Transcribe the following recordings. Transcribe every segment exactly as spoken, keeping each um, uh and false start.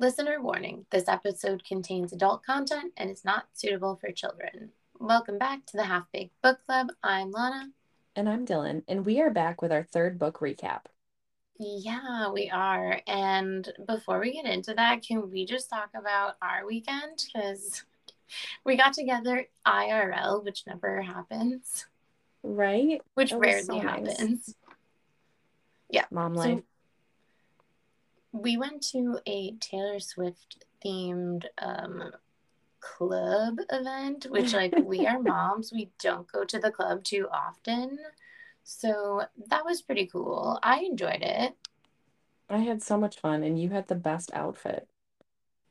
Listener warning, this episode contains adult content and is not suitable for children. Welcome back to the Half-Baked Book Club. I'm Lana. And I'm Dylan. And we are back with our third book recap. Yeah, we are. And before we get into that, can we just talk about our weekend? Because we got together I R L, which never happens. Right? Which that rarely so happens. Nice. Yeah. Mom life. So we went to a Taylor Swift themed um, club event, which, like, we are moms. We don't go to the club too often. So that was pretty cool. I enjoyed it. I had so much fun, and you had the best outfit.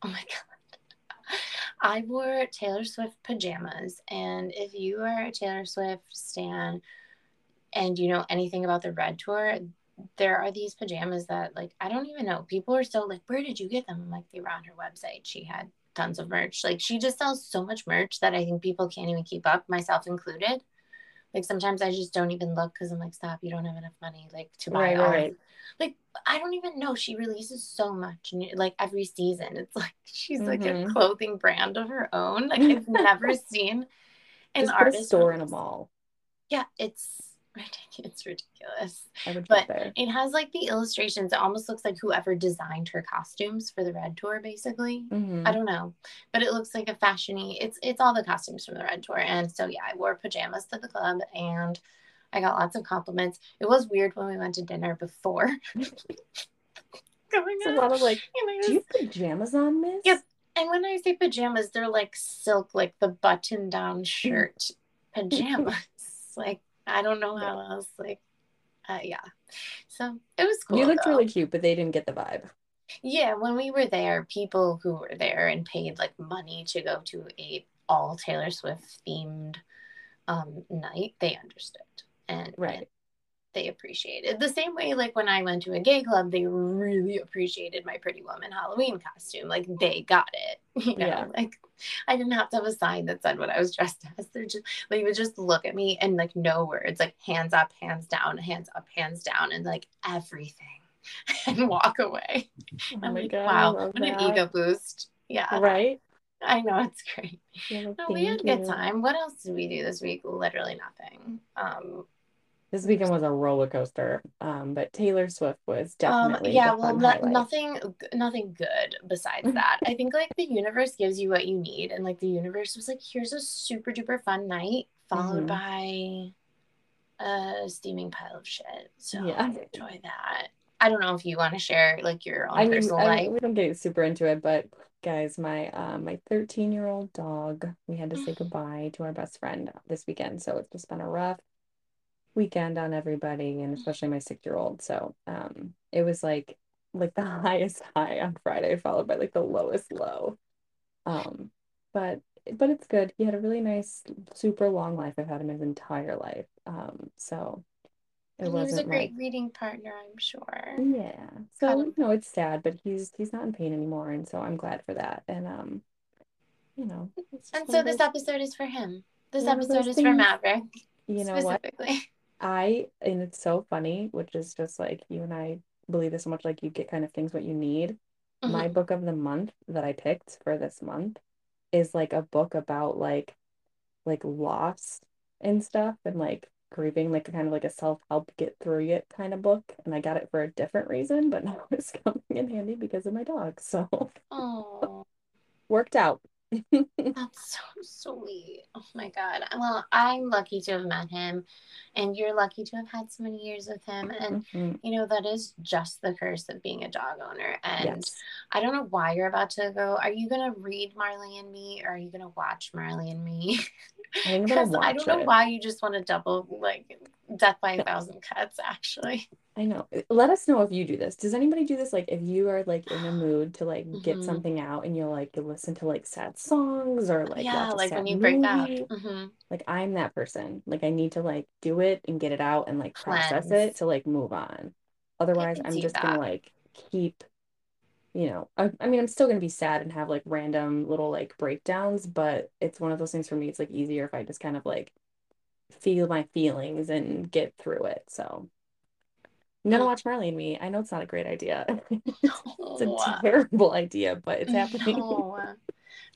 Oh, my God. I wore Taylor Swift pajamas, and if you are a Taylor Swift stan and you know anything about the Red Tour, there are these pajamas that, like, I don't even know. People are so like, where did you get them? I'm like, they were on her website. She had tons of merch. Like, she just sells so much merch that I think people can't even keep up, myself included. Like, sometimes I just don't even look because I'm like, stop, you don't have enough money, like, to buy right, all. Right. Like, I don't even know. She releases so much, and, like, every season. It's like she's mm-hmm. like a clothing brand of her own. Like, I've never seen an just artist put a store release. In a mall. Yeah, it's. It's ridiculous. I would but there. It has, like, the illustrations. It almost looks like whoever designed her costumes for the Red Tour, basically. Mm-hmm. I don't know, but it looks like a fashiony. It's it's all the costumes from the Red Tour, and so yeah, I wore pajamas to the club, and I got lots of compliments. It was weird when we went to dinner before. Going it's on. A lot of like, was, do you have pajamas on, miss? Yep. And when I say pajamas, they're like silk, like the button-down shirt pajamas, like. I don't know how else, like, uh, yeah. So it was cool. You looked though. Really cute, but they didn't get the vibe. Yeah, when we were there, people who were there and paid, like, money to go to a all Taylor Swift themed um, night, they understood and, right. and they appreciated. The same way, like, when I went to a gay club, they really appreciated my Pretty Woman Halloween costume. Like, they got it, you know, yeah. like. I didn't have to have a sign that said what I was dressed as. They're just, like, they would just look at me and, like, no words, like, hands up, hands down, hands up, hands down, and, like, everything, and walk away. Oh my I'm like, God, wow, what that. An ego boost. Yeah. Right? I know, it's great. Yeah, no, we had a good time. What else did we do this week? Literally nothing. Um, This weekend was a roller coaster, um, but Taylor Swift was definitely um, yeah. Well, no, nothing, nothing good besides that. I think, like, the universe gives you what you need, and, like, the universe was like, "Here's a super duper fun night," followed mm-hmm. by a steaming pile of shit. So yeah. enjoy that. I don't know if you want to share, like, your own I mean, personal I mean, life. We don't get super into it, but guys, my uh, my thirteen-year-old dog. We had to say goodbye to our best friend this weekend, so it's just been a rough. Weekend on everybody, and especially my six-year-old. So um it was like like the highest high on Friday, followed by, like, the lowest low. Um but but it's good. He had a really nice, super long life. I've had him his entire life. Um so it wasn't, he was a great, like, reading partner, I'm sure. Yeah. So kind of- you know, it's sad, but he's he's not in pain anymore, and so I'm glad for that. And um you know and so this episode is for him. This episode is for Maverick. You know what? I, and it's so funny, which is just, like, you and I believe this so much, like, you get kind of things what you need. Mm-hmm. My book of the month that I picked for this month is, like, a book about, like, like loss and stuff, and, like, grieving, like, kind of like a self-help get through it kind of book. And I got it for a different reason, but now it's coming in handy because of my dog. So worked out. That's so sweet. Oh my God. Well, I'm lucky to have met him, and you're lucky to have had so many years with him, and mm-hmm. you know, that is just the curse of being a dog owner. And yes. I don't know why you're about to go. Are you gonna read Marley and Me, or are you gonna watch Marley and Me? I'm gonna watch I don't know it. Why you just want to double, like, Death by a Thousand Cuts. Actually, I know. Let us know if you do this. Does anybody do this? Like, if you are, like, in a mood to, like, get mm-hmm. something out, and you'll, like, you listen to, like, sad songs, or, like, yeah, like when you break out. Mm-hmm. Like, I'm that person. Like, I need to, like, do it and get it out and, like, process it to, like, move on. Otherwise, I'm just that. Gonna, like, keep. You know, I, I mean, I'm still gonna be sad and have, like, random little, like, breakdowns, but it's one of those things for me. It's, like, easier if I just kind of, like, feel my feelings and get through it. So No, watch Marley and Me. I know it's not a great idea. it's, no. it's a terrible idea, but it's happening. No.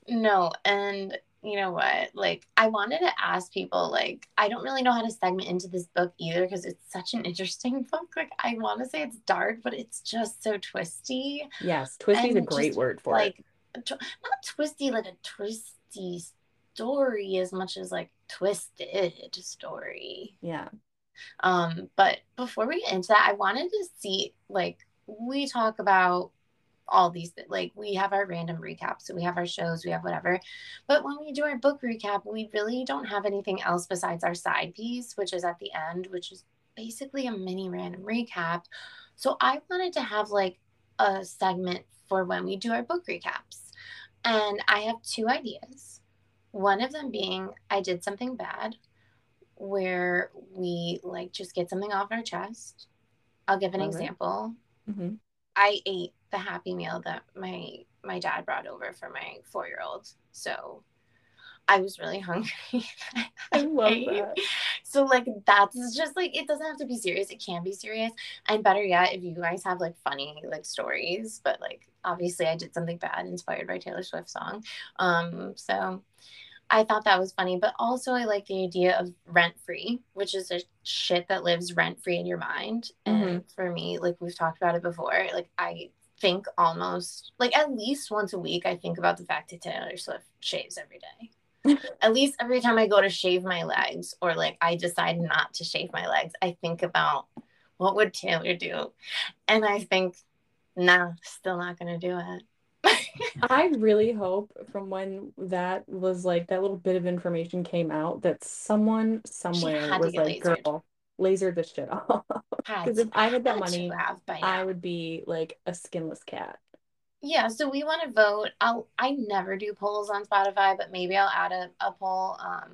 no, and you know what? Like, I wanted to ask people, like, I don't really know how to segment into this book either because it's such an interesting book. Like, I want to say it's dark, but it's just so twisty. Yes, twisty is a great just, word for like, it. Like, tw- not twisty, like a twisty story as much as like twisted story. Yeah. Um, but before we get into that, I wanted to see, like, we talk about all these, like, we have our random recaps, so we have our shows, we have whatever, but when we do our book recap, we really don't have anything else besides our side piece, which is at the end, which is basically a mini random recap. So I wanted to have, like, a segment for when we do our book recaps, and I have two ideas. One of them being I Did Something Bad, where we, like, just get something off our chest. I'll give an All example. Right. Mm-hmm. I ate the Happy Meal that my my dad brought over for my four-year-old. So I was really hungry. I, I love ate. that. So, like, that's just, like, it doesn't have to be serious. It can be serious. And better yet, if you guys have, like, funny, like, stories. But, like, obviously I Did Something Bad, inspired by Taylor Swift song. Um, so... I thought that was funny, but also I like the idea of rent-free, which is a shit that lives rent-free in your mind. Mm-hmm. And for me, like, we've talked about it before, like, I think almost, like, at least once a week, I think about the fact that Taylor Swift shaves every day. At least every time I go to shave my legs, or, like, I decide not to shave my legs, I think about what would Taylor do? And I think, nah, still not going to do it. I really hope from when that was, like, that little bit of information came out that someone somewhere was like, lasered. girl, laser this shit off. Because if I had that money, I would be like a skinless cat. Yeah, so we want to vote. I'll, I never do polls on Spotify, but maybe I'll add a, a poll. Um,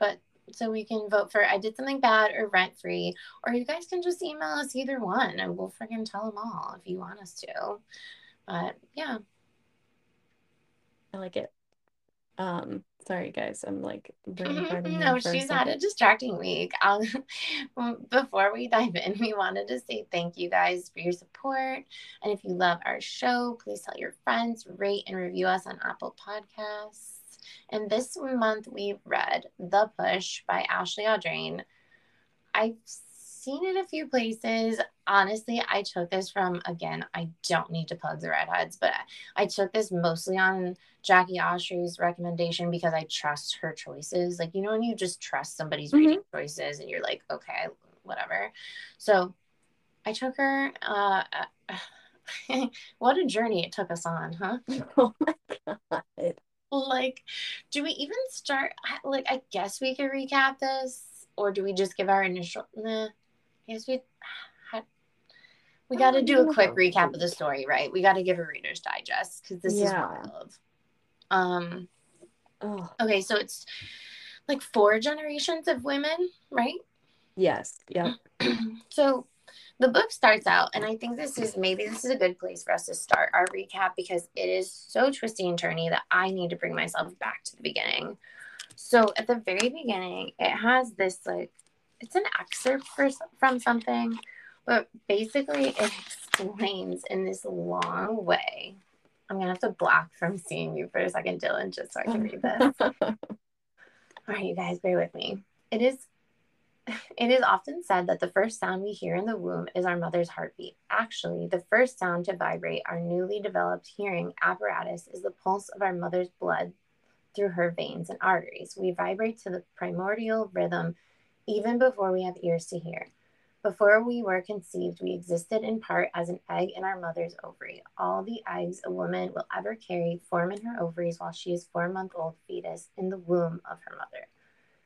but so we can vote for I Did Something Bad or Rent Free, or you guys can just email us either one and we'll freaking tell them all if you want us to. But yeah. I like it. Um, sorry guys, I'm like no, she's not a distracting week. I'll, before we dive in, we wanted to say thank you guys for your support, and if you love our show, please tell your friends, rate and review us on Apple Podcasts. And this month we read The Push by Ashley Audrain. I've seen it a few places. Honestly, I took this from, again, I don't need to plug the Redheads, but I, I took this mostly on Jackie Oshry's recommendation because I trust her choices. Like, you know, when you just trust somebody's mm-hmm. reading choices and you're like, okay, whatever. So I took her, uh, uh what a journey it took us on, huh? Oh my God. Like, do we even start, like, I guess we could recap this, or do we just give our initial, nah, I guess we... We got to do a quick recap of the story, right? We got to give a Reader's Digest because this yeah. is wild. Um, oh. Okay, so it's like four generations of women, right? Yes, yeah. So the book starts out, and I think this is, maybe this is a good place for us to start our recap because it is so twisty and turny that I need to bring myself back to the beginning. So at the very beginning, it has this, like, it's an excerpt for, from something. But basically, it explains in this long way. I'm going to have to block from seeing you for a second, Dylan, just so I can read this. All right, you guys, bear with me. It is it is often said that the first sound we hear in the womb is our mother's heartbeat. Actually, the first sound to vibrate our newly developed hearing apparatus is the pulse of our mother's blood through her veins and arteries. We vibrate to the primordial rhythm even before we have ears to hear. Before we were conceived, we existed in part as an egg in our mother's ovary. All the eggs a woman will ever carry form in her ovaries while she is a four-month-old fetus in the womb of her mother.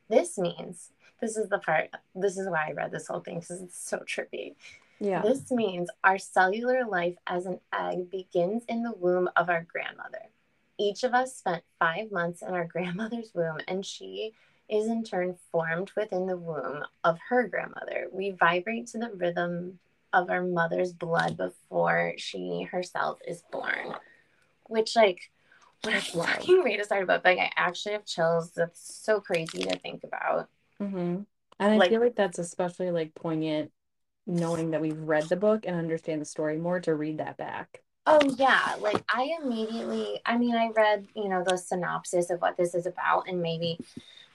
This means, this is the part, this is why I read this whole thing, because it's so trippy. Yeah. This means our cellular life as an egg begins in the womb of our grandmother. Each of us spent five months in our grandmother's womb, and she is in turn formed within the womb of her grandmother. We vibrate to the rhythm of our mother's blood before she herself is born. Which, like, what a fucking way to start a book. Like, I actually have chills. That's so crazy to think about. Mm-hmm. And I like, feel like that's especially, like, poignant knowing that we've read the book and understand the story more to read that back. Oh, yeah. Like, I immediately, I mean, I read, you know, the synopsis of what this is about, and maybe,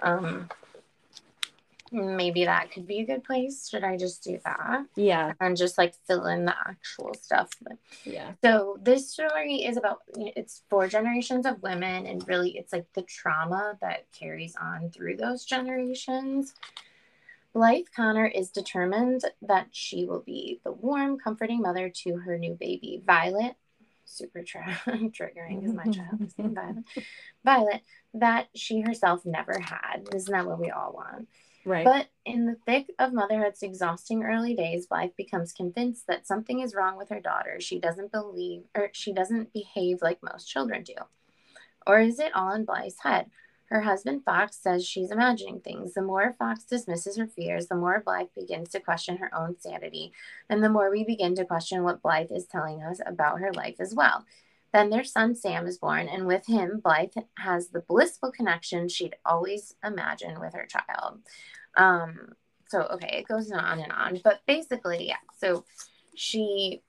um, maybe that could be a good place. Should I just do that? Yeah. And just, like, fill in the actual stuff. But, yeah. So this story is about, you know, it's four generations of women, and really it's, like, the trauma that carries on through those generations. Blythe Connor is determined that she will be the warm, comforting mother to her new baby, Violet. Super tra- triggering because my child is named Violet. Violet, that she herself never had. Isn't that what we all want? Right. But in the thick of motherhood's exhausting early days, Blythe becomes convinced that something is wrong with her daughter. She doesn't believe, or she doesn't behave like most children do. Or is it all in Blythe's head? Her husband, Fox, says she's imagining things. The more Fox dismisses her fears, the more Blythe begins to question her own sanity, and the more we begin to question what Blythe is telling us about her life as well. Then their son, Sam, is born, and with him, Blythe has the blissful connection she'd always imagined with her child. Um, so, okay, it goes on and on. But basically, yeah, so she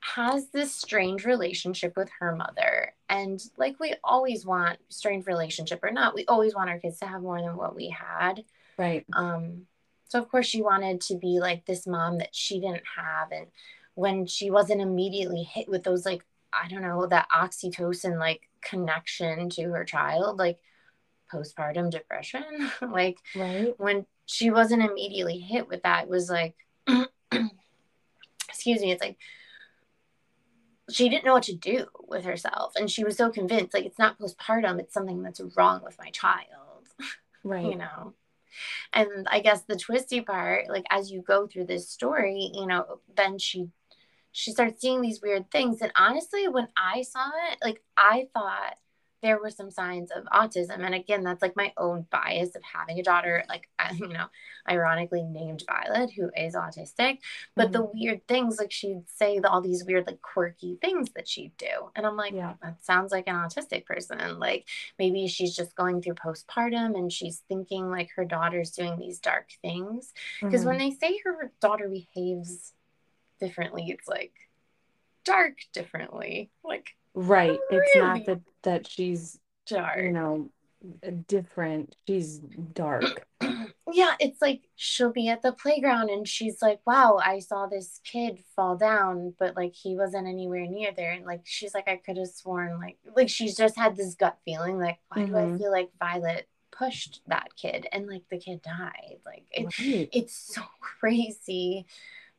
has this strange relationship with her mother, and like we always want, strange relationship or not, we always want our kids to have more than what we had, right? Um so of course she wanted to be like this mom that she didn't have, and when she wasn't immediately hit with those, like, I don't know, that oxytocin like connection to her child, like postpartum depression, like, right, when she wasn't immediately hit with that, it was like excuse me, it's like she didn't know what to do with herself. And she was so convinced, like, it's not postpartum, it's something that's wrong with my child. Right. You know? And I guess the twisty part, like, as you go through this story, you know, then she, she starts seeing these weird things. And honestly, when I saw it, like, I thought there were some signs of autism. And again, that's like my own bias of having a daughter, like, you know, ironically named Violet, who is autistic, but mm-hmm. the weird things, like she'd say all these weird, like quirky things that she'd do. And I'm like, yeah. that sounds like an autistic person. Like maybe she's just going through postpartum and she's thinking like her daughter's doing these dark things. Because mm-hmm. when they say her daughter behaves differently, it's like dark differently, like, right. Really? It's not that, that she's dark, you know, different. She's dark. Yeah. It's like, she'll be at the playground and she's like, wow, I saw this kid fall down, but like, he wasn't anywhere near there. And like, she's like, I could have sworn like, like she's just had this gut feeling. Like, why mm-hmm. do I feel like Violet pushed that kid? And like the kid died. Like it, right. It's so crazy.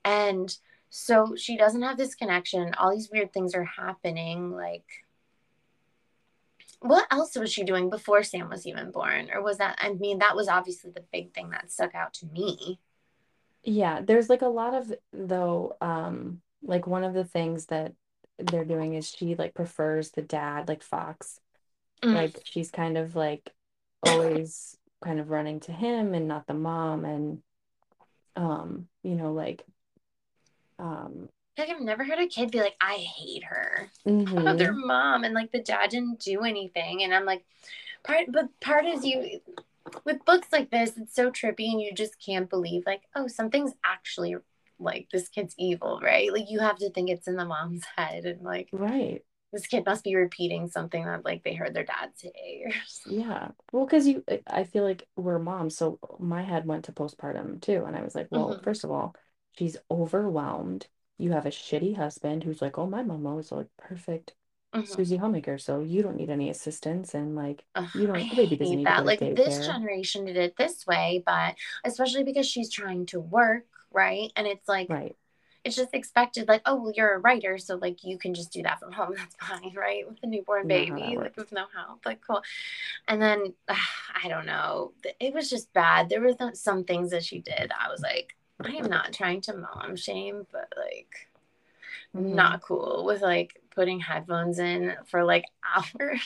And so she doesn't have this connection. All these weird things are happening. Like, what else was she doing before Sam was even born? Or was that, I mean, that was obviously the big thing that stuck out to me. Yeah. There's like a lot of, though, um, like one of the things that they're doing is she like prefers the dad, like Fox. Mm. Like she's kind of like always kind of running to him and not the mom. And, um, you know, like, Um, like I've never heard a kid be like, I hate her, mm-hmm. oh, their mom, and like the dad didn't do anything. And I'm like, part, but part is you with books like this, it's so trippy, and you just can't believe like, oh, something's actually like this kid's evil, right? Like you have to think it's in the mom's head, and like, right, this kid must be repeating something that like they heard their dad say. Or something. Yeah, well, because you, I feel like we're moms, so my head went to postpartum too, and I was like, well, mm-hmm. first of all. She's overwhelmed. You have a shitty husband who's like, oh, my mama was like perfect mm-hmm. Susie Hommaker, so you don't need any assistance. And like, Ugh, you don't, I the baby doesn't need that. Like, this generation did it this way, but especially because she's trying to work, right? And it's like, right. It's just expected, like, oh, well, you're a writer, so like, you can just do that from home. That's fine, right? With a newborn baby, like, with no help, like, cool. And then, ugh, I don't know. It was just bad. There were th- some things that she did. I was like, I am not trying to mom shame, but, like, mm-hmm. not cool with, like, putting headphones in for, like, hours.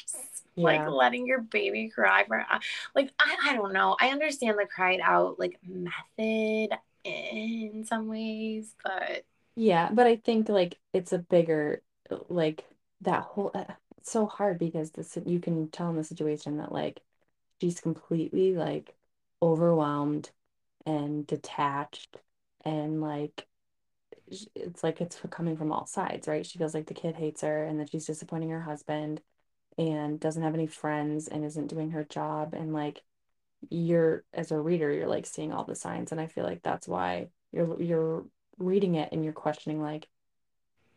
Yeah. Like, letting your baby cry for hours. Like, I, I don't know. I understand the cry it out, like, method in some ways, but. Yeah, but I think, like, it's a bigger, like, that whole, uh, it's so hard because this, you can tell in the situation that, like, she's completely, like, overwhelmed and detached and like it's like it's coming from all sides, right? She feels like the kid hates her and that she's disappointing her husband and doesn't have any friends and isn't doing her job. And like, you're, as a reader, you're like seeing all the signs. And I feel like that's why you're you're reading it and you're questioning, like,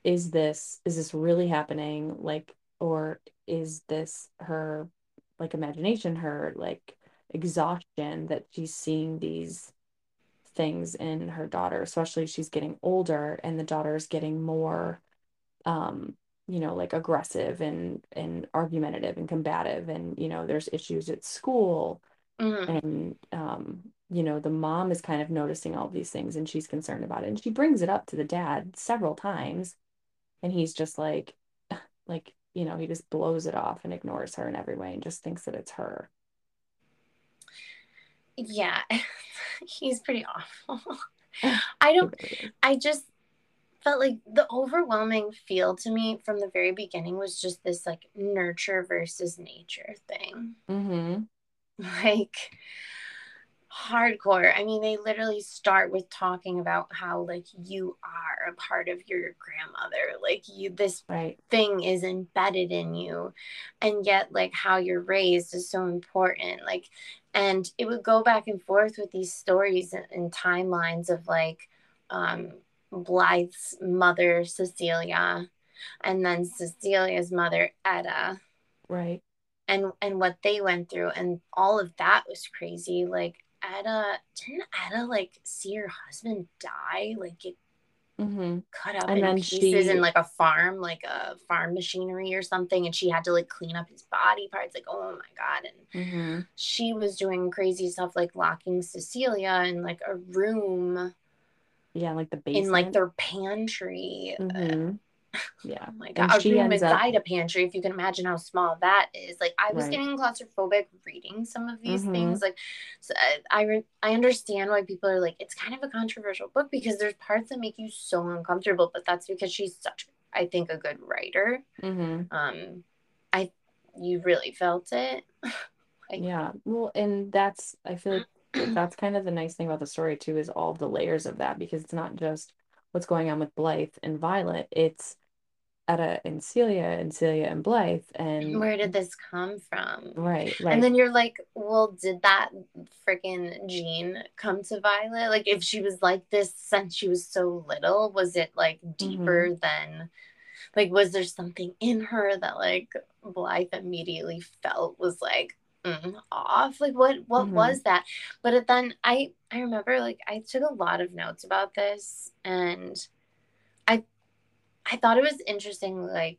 is this is this really happening? Like, or is this her like imagination, her like exhaustion that she's seeing these things in her daughter, especially she's getting older and the daughter's getting more um you know, like aggressive and and argumentative and combative, and you know, there's issues at school. Mm-hmm. And um you know, the mom is kind of noticing all of these things and she's concerned about it, and she brings it up to the dad several times, and he's just like like you know, he just blows it off and ignores her in every way and just thinks that it's her. Yeah. He's pretty awful. I don't, I just felt like the overwhelming feel to me from the very beginning was just this like nurture versus nature thing. Mm-hmm. Like hardcore. I mean, they literally start with talking about how like you are a part of your grandmother, like you, this right. thing is embedded in you, and yet like how you're raised is so important. Like, and it would go back and forth with these stories and, and timelines of like um, Blythe's mother, Cecilia, and then Cecilia's mother, Etta. Right. And and what they went through. And all of that was crazy. Like Etta, didn't Etta like see her husband die? Like get mm-hmm. cut up and in pieces she... in like a farm, like a farm machinery or something, and she had to like clean up his body parts, like oh my god. And mm-hmm. she was doing crazy stuff like locking Cecilia in like a room, yeah, like the basement, in like their pantry. Mm-hmm. uh, yeah, like oh a room inside up... a pantry, if you can imagine how small that is. Like I was right. getting claustrophobic reading some of these mm-hmm. things, like so I I, re- I understand why people are like it's kind of a controversial book because there's parts that make you so uncomfortable, but that's because she's such, I think, a good writer. Mm-hmm. Um, I you really felt it. Like, yeah, well, and that's I feel like that's kind of the nice thing about the story too, is all the layers of that, because it's not just what's going on with Blythe and Violet, it's Etta and Celia and Celia and Blythe, and where did this come from? Right, right. And then you're like, well, did that freaking gene come to Violet? Like, if she was like this since she was so little, was it like deeper mm-hmm. than, like, was there something in her that like Blythe immediately felt was like mm, off? Like, what what mm-hmm. was that? But then I I remember like I took a lot of notes about this, and I. I thought it was interesting, like,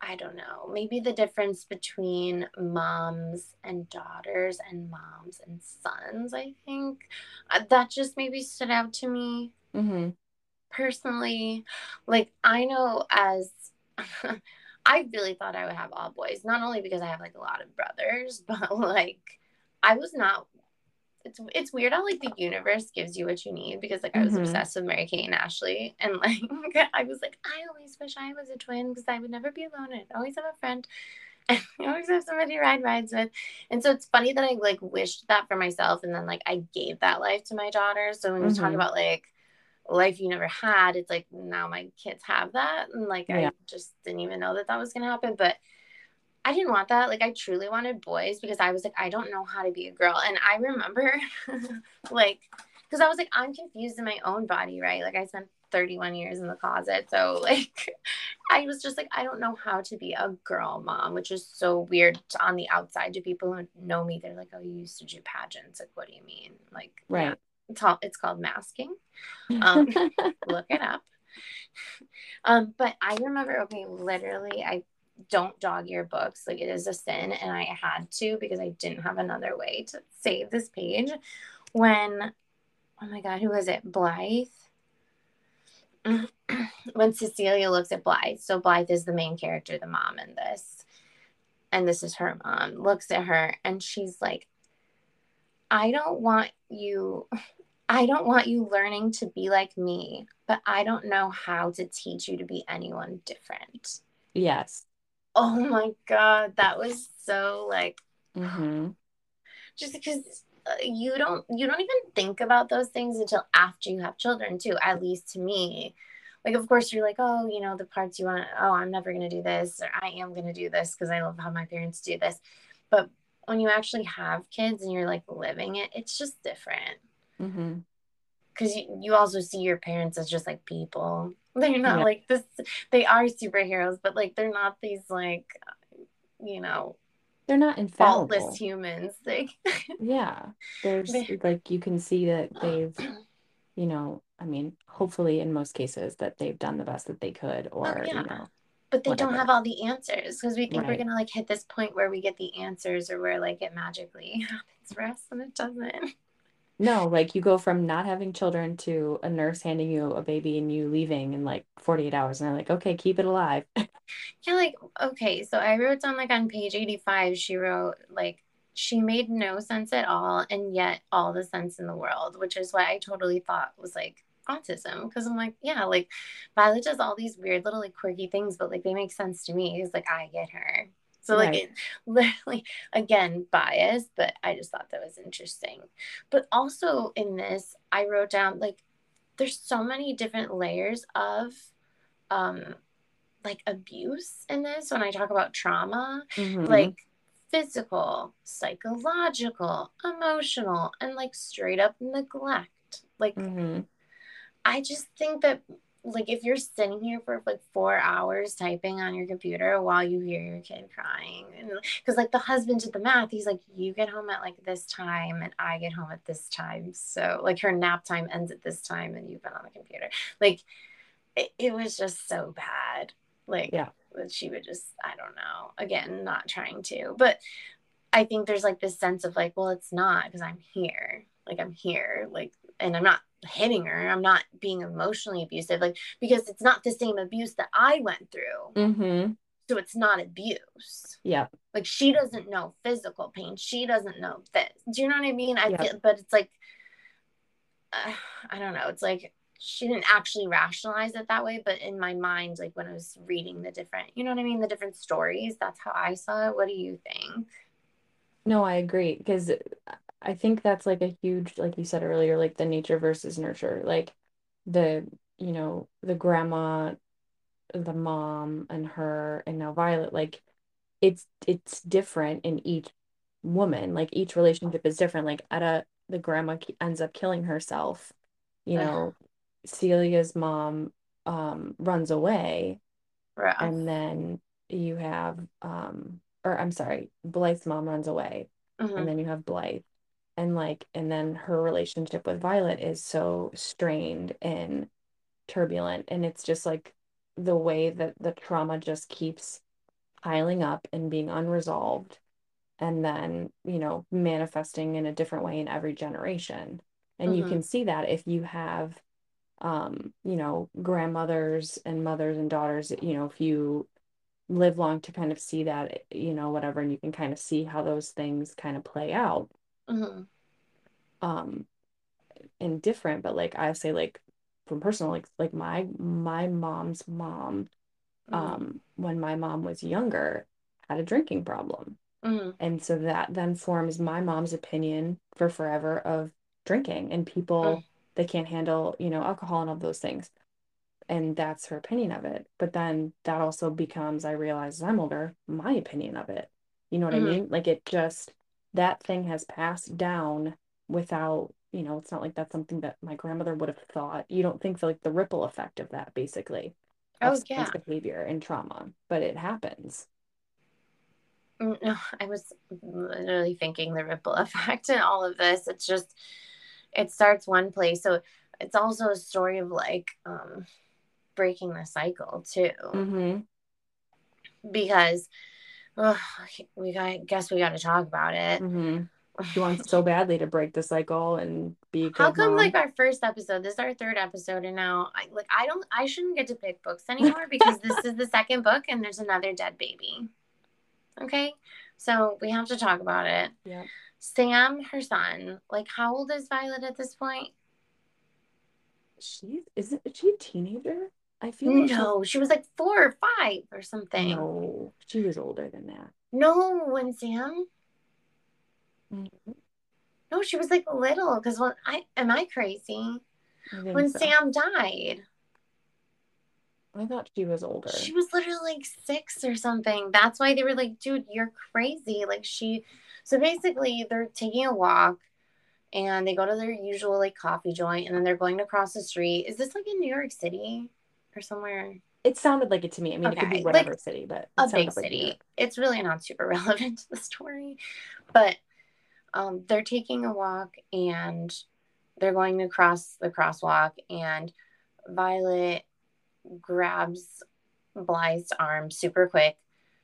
I don't know, maybe the difference between moms and daughters and moms and sons, I think. That just maybe stood out to me mm-hmm. personally. Like, I know as, I really thought I would have all boys, not only because I have, like, a lot of brothers, but, like, I was not, it's it's weird how like the universe gives you what you need, because like I was mm-hmm. obsessed with Mary Kate and Ashley, and like I was like I always wish I was a twin because I would never be alone and I'd always have a friend and I always have somebody to ride rides with. And so it's funny that I like wished that for myself, and then like I gave that life to my daughter. So when mm-hmm. you talk about like life you never had, it's like now my kids have that, and like yeah. I just didn't even know that that was gonna happen. But I didn't want that. Like, I truly wanted boys because I was like, I don't know how to be a girl. And I remember, like, because I was like, I'm confused in my own body, right? Like, I spent thirty-one years in the closet. So, like, I was just like, I don't know how to be a girl mom, which is so weird on the outside to people who know me. They're like, oh, you used to do pageants. Like, what do you mean? Like, right. Yeah, it's, all, it's called masking. Um, look it up. Um, but I remember, okay, literally, I don't dog ear books, like it is a sin, and I had to because I didn't have another way to save this page. When oh my god, who was it? Blythe. When Cecilia looks at Blythe, so Blythe is the main character, the mom in this, and this is her mom, looks at her and she's like, I don't want you I don't want you learning to be like me, but I don't know how to teach you to be anyone different. Yes. Oh my god, that was so like mm-hmm. just because you don't you don't even think about those things until after you have children too, at least to me. Like, of course, you're like, oh, you know, the parts you want to, oh, I'm never going to do this, or I am going to do this because I love how my parents do this. But when you actually have kids and you're like living it, it's just different. Mm-hmm. Because you, you also see your parents as just like people. They're not yeah. like this. They are superheroes, but like they're not these like, you know, they're not infallible. Faultless humans. Like, yeah, there's like you can see that they've, you know, I mean, hopefully in most cases that they've done the best that they could, or oh, yeah. you know, but they whatever. Don't have all the answers, because we think right. we're gonna like hit this point where we get the answers, or where like it magically happens for us, and it doesn't. No, like you go from not having children to a nurse handing you a baby and you leaving in like forty-eight hours. And they're like, okay, keep it alive. Yeah, like, okay. So I wrote down like on page eighty-five, she wrote like, she made no sense at all. And yet all the sense in the world, which is what I totally thought was like autism. Cause I'm like, yeah, like Violet does all these weird little like quirky things, but like they make sense to me. It's like, I get her. So, like, right. it literally, again, bias, but I just thought that was interesting. But also in this, I wrote down, like, there's so many different layers of, um, like, abuse in this when I talk about trauma. Mm-hmm. Like, physical, psychological, emotional, and, like, straight-up neglect. Like, mm-hmm. I just think that... like if you're sitting here for like four hours typing on your computer while you hear your kid crying, and because like the husband did the math, he's like, you get home at like this time and I get home at this time, so like her nap time ends at this time and you've been on the computer. Like it, it was just so bad. Like yeah, that she would just, I don't know, again, not trying to, but I think there's like this sense of like, well, it's not, because I'm here, like I'm here, like, and I'm not hitting her, I'm not being emotionally abusive, like, because it's not the same abuse that I went through. Mm-hmm. So it's not abuse. Yeah, like she doesn't know physical pain, she doesn't know this, do you know what I mean? I yeah. feel, but it's like uh, I don't know, it's like she didn't actually rationalize it that way, but in my mind, like when I was reading the different, you know what I mean, the different stories, that's how I saw it. What do you think? No, I agree, because I think that's like a huge, like you said earlier, like the nature versus nurture, like the, you know, the grandma, the mom and her, and now Violet, like it's, it's different in each woman, like each relationship is different. Like Etta, the grandma ends up killing herself, you know, uh-huh. Celia's mom um, runs away. Right. And then you have, um, or I'm sorry, Blythe's mom runs away. Uh-huh. And then you have Blythe. And like, and then her relationship with Violet is so strained and turbulent. And it's just like the way that the trauma just keeps piling up and being unresolved. And then, you know, manifesting in a different way in every generation. And mm-hmm. you can see that if you have, um, you know, grandmothers and mothers and daughters, you know, if you live long to kind of see that, you know, whatever, and you can kind of see how those things kind of play out. Mm-hmm. Um, and different, but like I say, like from personal, like like my my mom's mom, mm-hmm. um, when my mom was younger, had a drinking problem, mm-hmm. and so that then forms my mom's opinion for forever of drinking and people mm-hmm. they can't handle, you know, alcohol and all those things, and that's her opinion of it. But then that also becomes, I realize as I'm older, my opinion of it. You know what mm-hmm. I mean? Like it just. That thing has passed down without, you know, it's not like that's something that my grandmother would have thought. You don't think like the ripple effect of that, basically. Oh, yeah. Behavior and trauma, but it happens. No, I was literally thinking the ripple effect in all of this. It's just, it starts one place. So it's also a story of like um, breaking the cycle too. Mm-hmm. Because... oh, we got, I guess we got to talk about it. Mm-hmm. She wants so badly to break the cycle and be a good How come mom? Like our first episode, this is our third episode, and now I, like I don't, I shouldn't get to pick books anymore because this is the second book and there's another dead baby. Okay, so we have to talk about it. Yeah. Sam, her son, like how old is Violet at this point? She isn't. Is she a teenager? I feel like no, she, she was like four or five or something. No, she was older than that. No, when Sam. Mm-hmm. No, she was like little. Because when I am I crazy? I when so. Sam died. I thought she was older. She was literally like six or something. That's why they were like, dude, you're crazy. Like she, so basically they're taking a walk and they go to their usual like coffee joint and then they're going across the street. Is this like in New York City or somewhere? It sounded like it to me. I mean, okay. It could be whatever like, city, but. A big like city. New York. It's really not super relevant to the story, but um, they're taking a walk and they're going across the crosswalk and Violet grabs Blythe's arm super quick.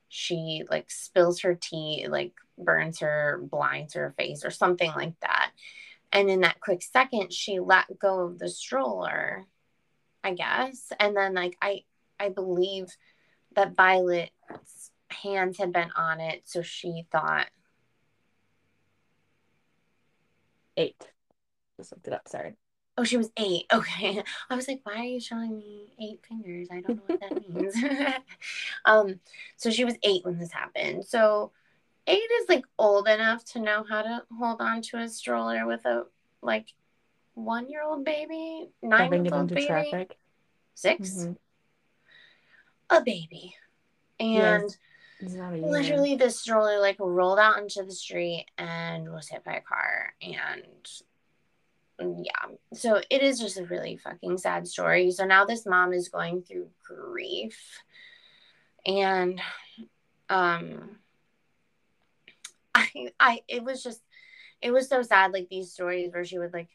She like spills her tea, like burns her, blinds her face or something like that. And in that quick second, she let go of the stroller, I guess. And then like I, I believe that Violet's hands had been on it, so she thought eight. Just looked it up. Sorry. Oh, she was eight. Okay. I was like, why are you showing me eight fingers? I don't know what that means. um, so she was eight when this happened. So eight is like old enough to know how to hold on to a stroller with a like one-year-old baby, nine-year-old baby, traffic. Six, mm-hmm. a baby. And yes. literally this stroller like rolled out into the street and was hit by a car and... Yeah, so it is just a really fucking sad story. So now this mom is going through grief, and um, I, I, it was just, it was so sad. Like these stories where she would like,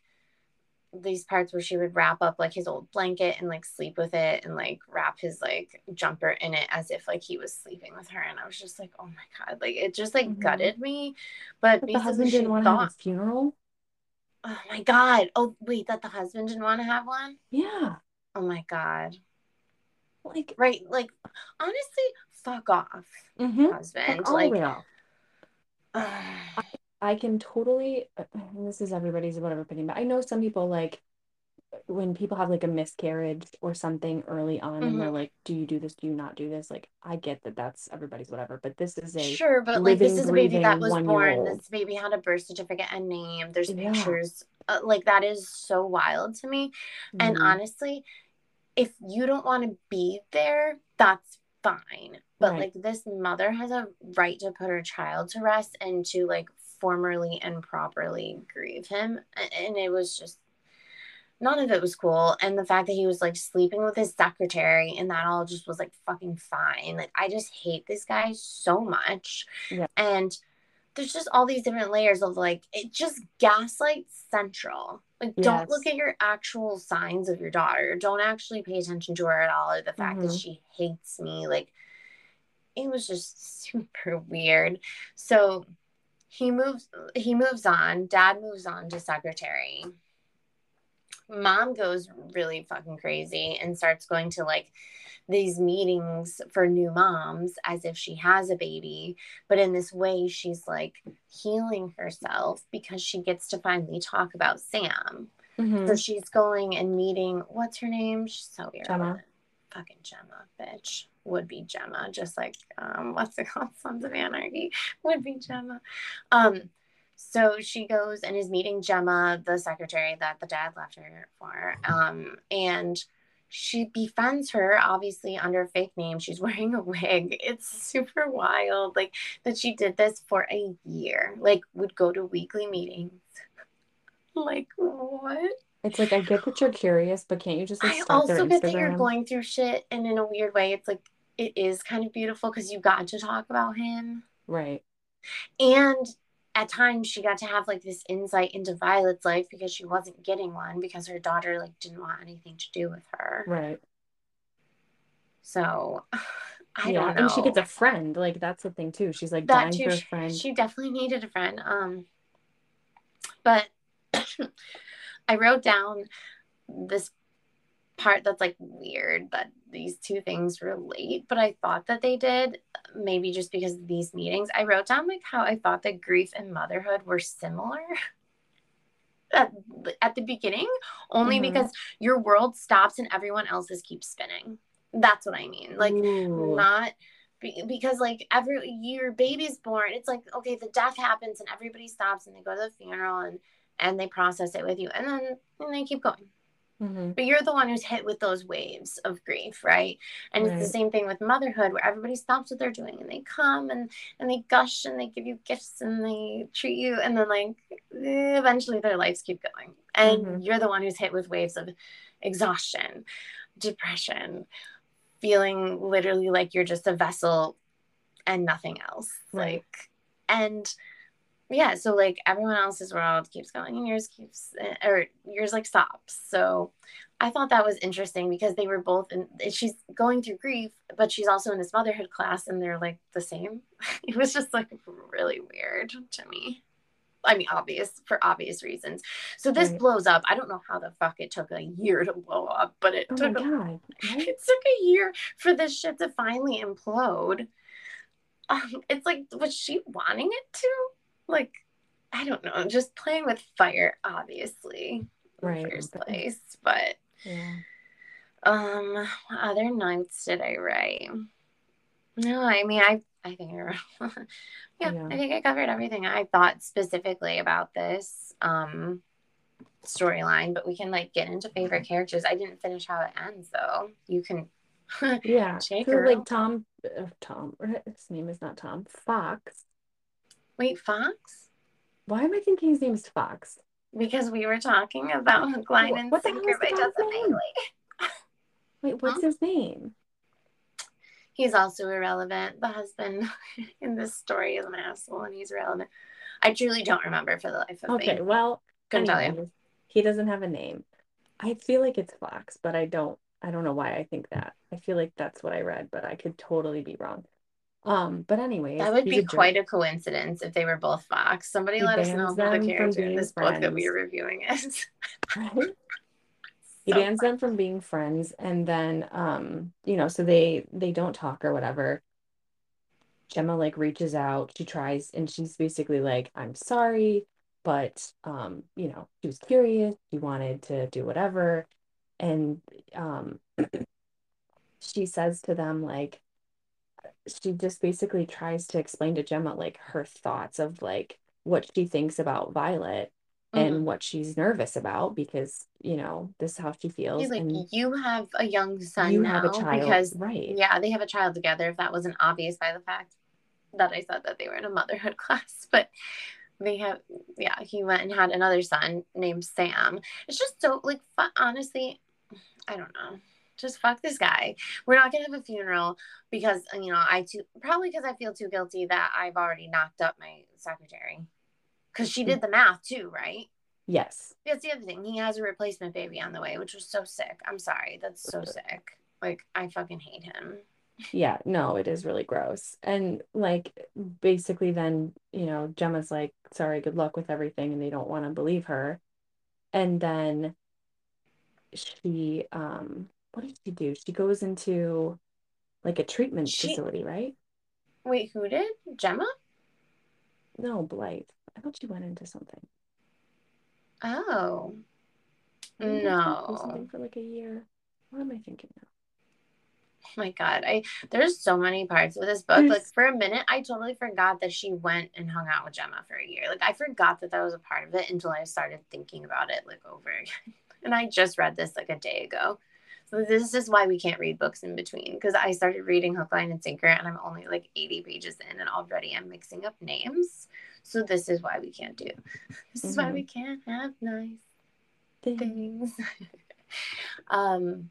these parts where she would wrap up like his old blanket and like sleep with it and like wrap his like jumper in it as if like he was sleeping with her. And I was just like, oh my god, like it just like mm-hmm. gutted me. But, but basically the husband didn't want to have a funeral. Oh, my God. Oh, wait, that the husband didn't want to have one? Yeah. Oh, my God. Like, right, like, honestly, fuck off, mm-hmm. husband. Fuck like, off. Uh, I, I can totally, this is everybody's whatever opinion, but I know some people, like, when people have, like, a miscarriage or something early on, mm-hmm. and they're like, do you do this, do you not do this? Like, I get that that's everybody's whatever, but this is a Sure, but, living, like, this is a baby that was born. This baby had a birth certificate and name. There's yeah. pictures. Uh, like, that is so wild to me. Mm-hmm. And honestly, if you don't want to be there, that's fine. But, right. like, this mother has a right to put her child to rest and to, like, formally and properly grieve him. And it was just... None of it was cool. And the fact that he was, like, sleeping with his secretary and that all just was, like, fucking fine. Like, I just hate this guy so much. Yeah. And there's just all these different layers of, like, it just gaslights central. Like, yes. don't look at your actual signs of your daughter. Don't actually pay attention to her at all or the fact mm-hmm. that she hates me. Like, it was just super weird. So he moves, he moves on. Dad moves on to secretary. Mom goes really fucking crazy and starts going to like these meetings for new moms as if she has a baby, but in this way she's like healing herself because she gets to finally talk about Sam. Mm-hmm. So she's going and meeting, what's her name? She's so weird. Gemma. Fucking Gemma, bitch. Would be Gemma, just like um what's it called? Sons of Anarchy. Would be Gemma. Um So she goes and is meeting Gemma, the secretary that the dad left her for. Um, and she befriends her, obviously, under a fake name. She's wearing a wig. It's super wild, like, that she did this for a year. Like, would go to weekly meetings. Like, what? It's like, I get that you're curious, but can't you just, like, stop their Instagram? I also get that you're going through shit, and in a weird way, it's like, it is kind of beautiful because you got to talk about him. Right. And... at times she got to have like this insight into Violet's life because she wasn't getting one because her daughter like didn't want anything to do with her. Right. So I yeah, don't know. And she gets a friend. Like that's the thing too. She's like that dying too, for a friend. She definitely needed a friend. Um, but I wrote down this part that's like weird that these two things relate, but I thought that they did, maybe just because of these meetings. I wrote down like how I thought that grief and motherhood were similar at, at the beginning, only mm-hmm. because your world stops and everyone else's keeps spinning. That's what I mean. Like Ooh. Not Be- because like every your baby's born, it's like, okay, the death happens and everybody stops and they go to the funeral and and they process it with you, and then and they keep going. Mm-hmm. But you're the one who's hit with those waves of grief, right? And right. It's the same thing with motherhood, where everybody stops what they're doing and they come and, and they gush and they give you gifts and they treat you, and then like eventually their lives keep going. And mm-hmm. you're the one who's hit with waves of exhaustion, depression, feeling literally like you're just a vessel and nothing else. Right. Like, and yeah, so like everyone else's world keeps going and yours keeps, or yours like stops. So I thought that was interesting because they were both, in, she's going through grief, but she's also in this motherhood class and they're like the same. It was just like really weird to me. I mean, obvious for obvious reasons. So this right. blows up. I don't know how the fuck it took a year to blow up, but it, oh took, my God. A, it took a year for this shit to finally implode. Um, it's like, was she wanting it to? Like, I don't know, just playing with fire, obviously, right. in the first place. But yeah. um, what other notes did I write? No, I mean, I I think I wrote, yeah, yeah, I think I covered everything I thought specifically about this um storyline. But we can like get into favorite characters. I didn't finish how it ends, though. You can, yeah. So like Tom, uh, Tom, his name is not Tom. Fox. Wait, Fox? Why am I thinking his name is Fox? Because we were talking about Hook, Line, and Sinker by Joseph Bailey. Wait, what's huh? his name? He's also irrelevant. The husband in this story is an asshole, and he's irrelevant. I truly don't remember for the life of okay, me. Okay, well, couldn't tell you. He doesn't have a name. I feel like it's Fox, but I don't. I don't know why I think that. I feel like that's what I read, but I could totally be wrong. Um, but anyway, that would be quite a coincidence if they were both Fox. Somebody he let us know about the character in this friends. book that we are reviewing is. Right? So he bans fun. them from being friends, and then um, you know, so they they don't talk or whatever. Gemma like reaches out, she tries, and she's basically like, "I'm sorry, but um, you know, she was curious, she wanted to do whatever," and um, she says to them like. She just basically tries to explain to Gemma like her thoughts of like what she thinks about Violet mm-hmm. and what she's nervous about, because you know this is how she feels. She's like, and you have a young son, you now have a child, because right yeah they have a child together. If that wasn't obvious by the fact that I said that they were in a motherhood class, but they have yeah he went and had another son named Sam. It's just so like fu- honestly I don't know. Just fuck this guy. We're not going to have a funeral because, you know, I too, probably because I feel too guilty that I've already knocked up my secretary. Because she did the math too, right? Yes. That's the other thing. He has a replacement baby on the way, which was so sick. I'm sorry. That's so sick. Like, I fucking hate him. Yeah. No, it is really gross. And, like, basically then, you know, Gemma's like, sorry, good luck with everything. And they don't want to believe her. And then she, um... what did she do? She goes into like a treatment she... facility, right? Wait, who did? Gemma? No, Blythe. I thought she went into something. Oh. No. Something for like a year. What am I thinking now? Oh my God. I there's so many parts with this book. There's... Like for a minute, I totally forgot that she went and hung out with Gemma for a year. Like I forgot that that was a part of it until I started thinking about it like over again. And I just read this like a day ago. This is why we can't read books in between, because I started reading Hook, Line, and Sinker, and I'm only like eighty pages in, and already I'm mixing up names. So this is why we can't do. This is mm-hmm. why we can't have nice things. um,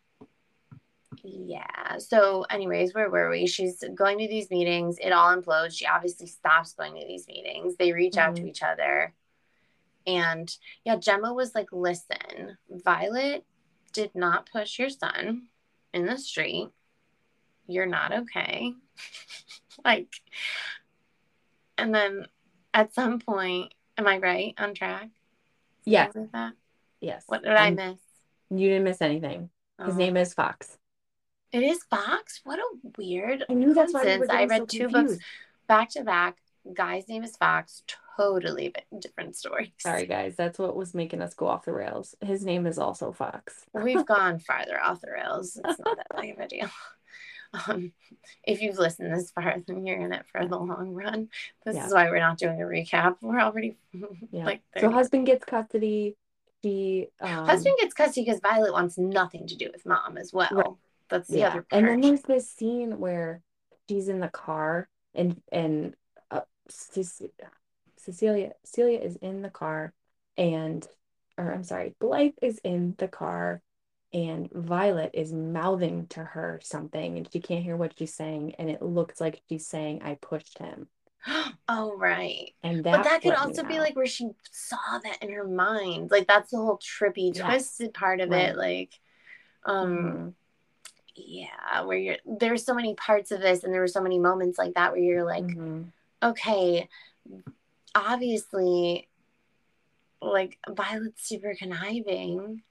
yeah. So, anyways, where were we? She's going to these meetings. It all implodes. She obviously stops going to these meetings. They reach mm-hmm. out to each other, and yeah, Gemma was like, "Listen, Violet did not push your son in the street. You're not okay." Like, and then at some point, am I right on track? Yes. That? Yes. What did I'm, I miss? You didn't miss anything. His oh. name is Fox. It is Fox? What a weird I knew that's why we I read so two confused. books back to back. Guy's name is Fox. Totally different stories. Sorry, guys. That's what was making us go off the rails. His name is also Fox. We've gone farther off the rails. It's not that big of a deal. Um, if you've listened this far, then you're in it for the long run. This yeah. is why we're not doing a recap. We're already yeah. like there. So husband gets custody. She um... husband gets custody because Violet wants nothing to do with mom as well. Right. That's the yeah. other part. And then there's this scene where she's in the car and and uh, Cecilia, Cecilia Celia is in the car and or I'm sorry, Blythe is in the car and Violet is mouthing to her something and she can't hear what she's saying and it looks like she's saying I pushed him. Oh right. And that but that could also be out. Like where she saw that in her mind. Like that's the whole trippy yeah. twisted part of right. it. Like um mm-hmm. yeah, where you're there's so many parts of this and there were so many moments like that where you're like, mm-hmm. okay, obviously like Violet's super conniving.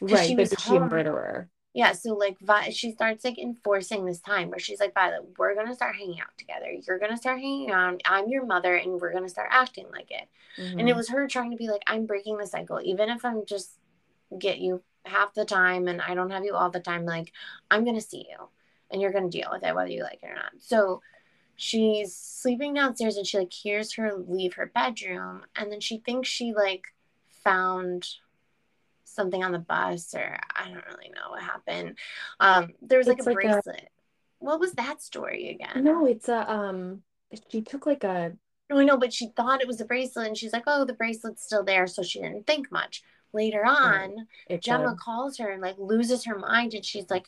Right, she was but she a murderer. Yeah, so like Vi- she starts like enforcing this time where she's like, Violet, we're gonna start hanging out together. You're gonna start hanging out. I'm your mother and we're gonna start acting like it. Mm-hmm. And it was her trying to be like, I'm breaking the cycle, even if I'm just get you half the time and I don't have you all the time, like I'm gonna see you and you're gonna deal with it whether you like it or not. So she's sleeping downstairs and she like hears her leave her bedroom and then she thinks she like found something on the bus or I don't really know what happened. Um there was like it's a like bracelet. A... What was that story again? No, it's a um she took like a no, I know, but she thought it was a bracelet and she's like, oh, the bracelet's still there, so she didn't think much. Later on, it's Gemma a... calls her and like loses her mind and she's like,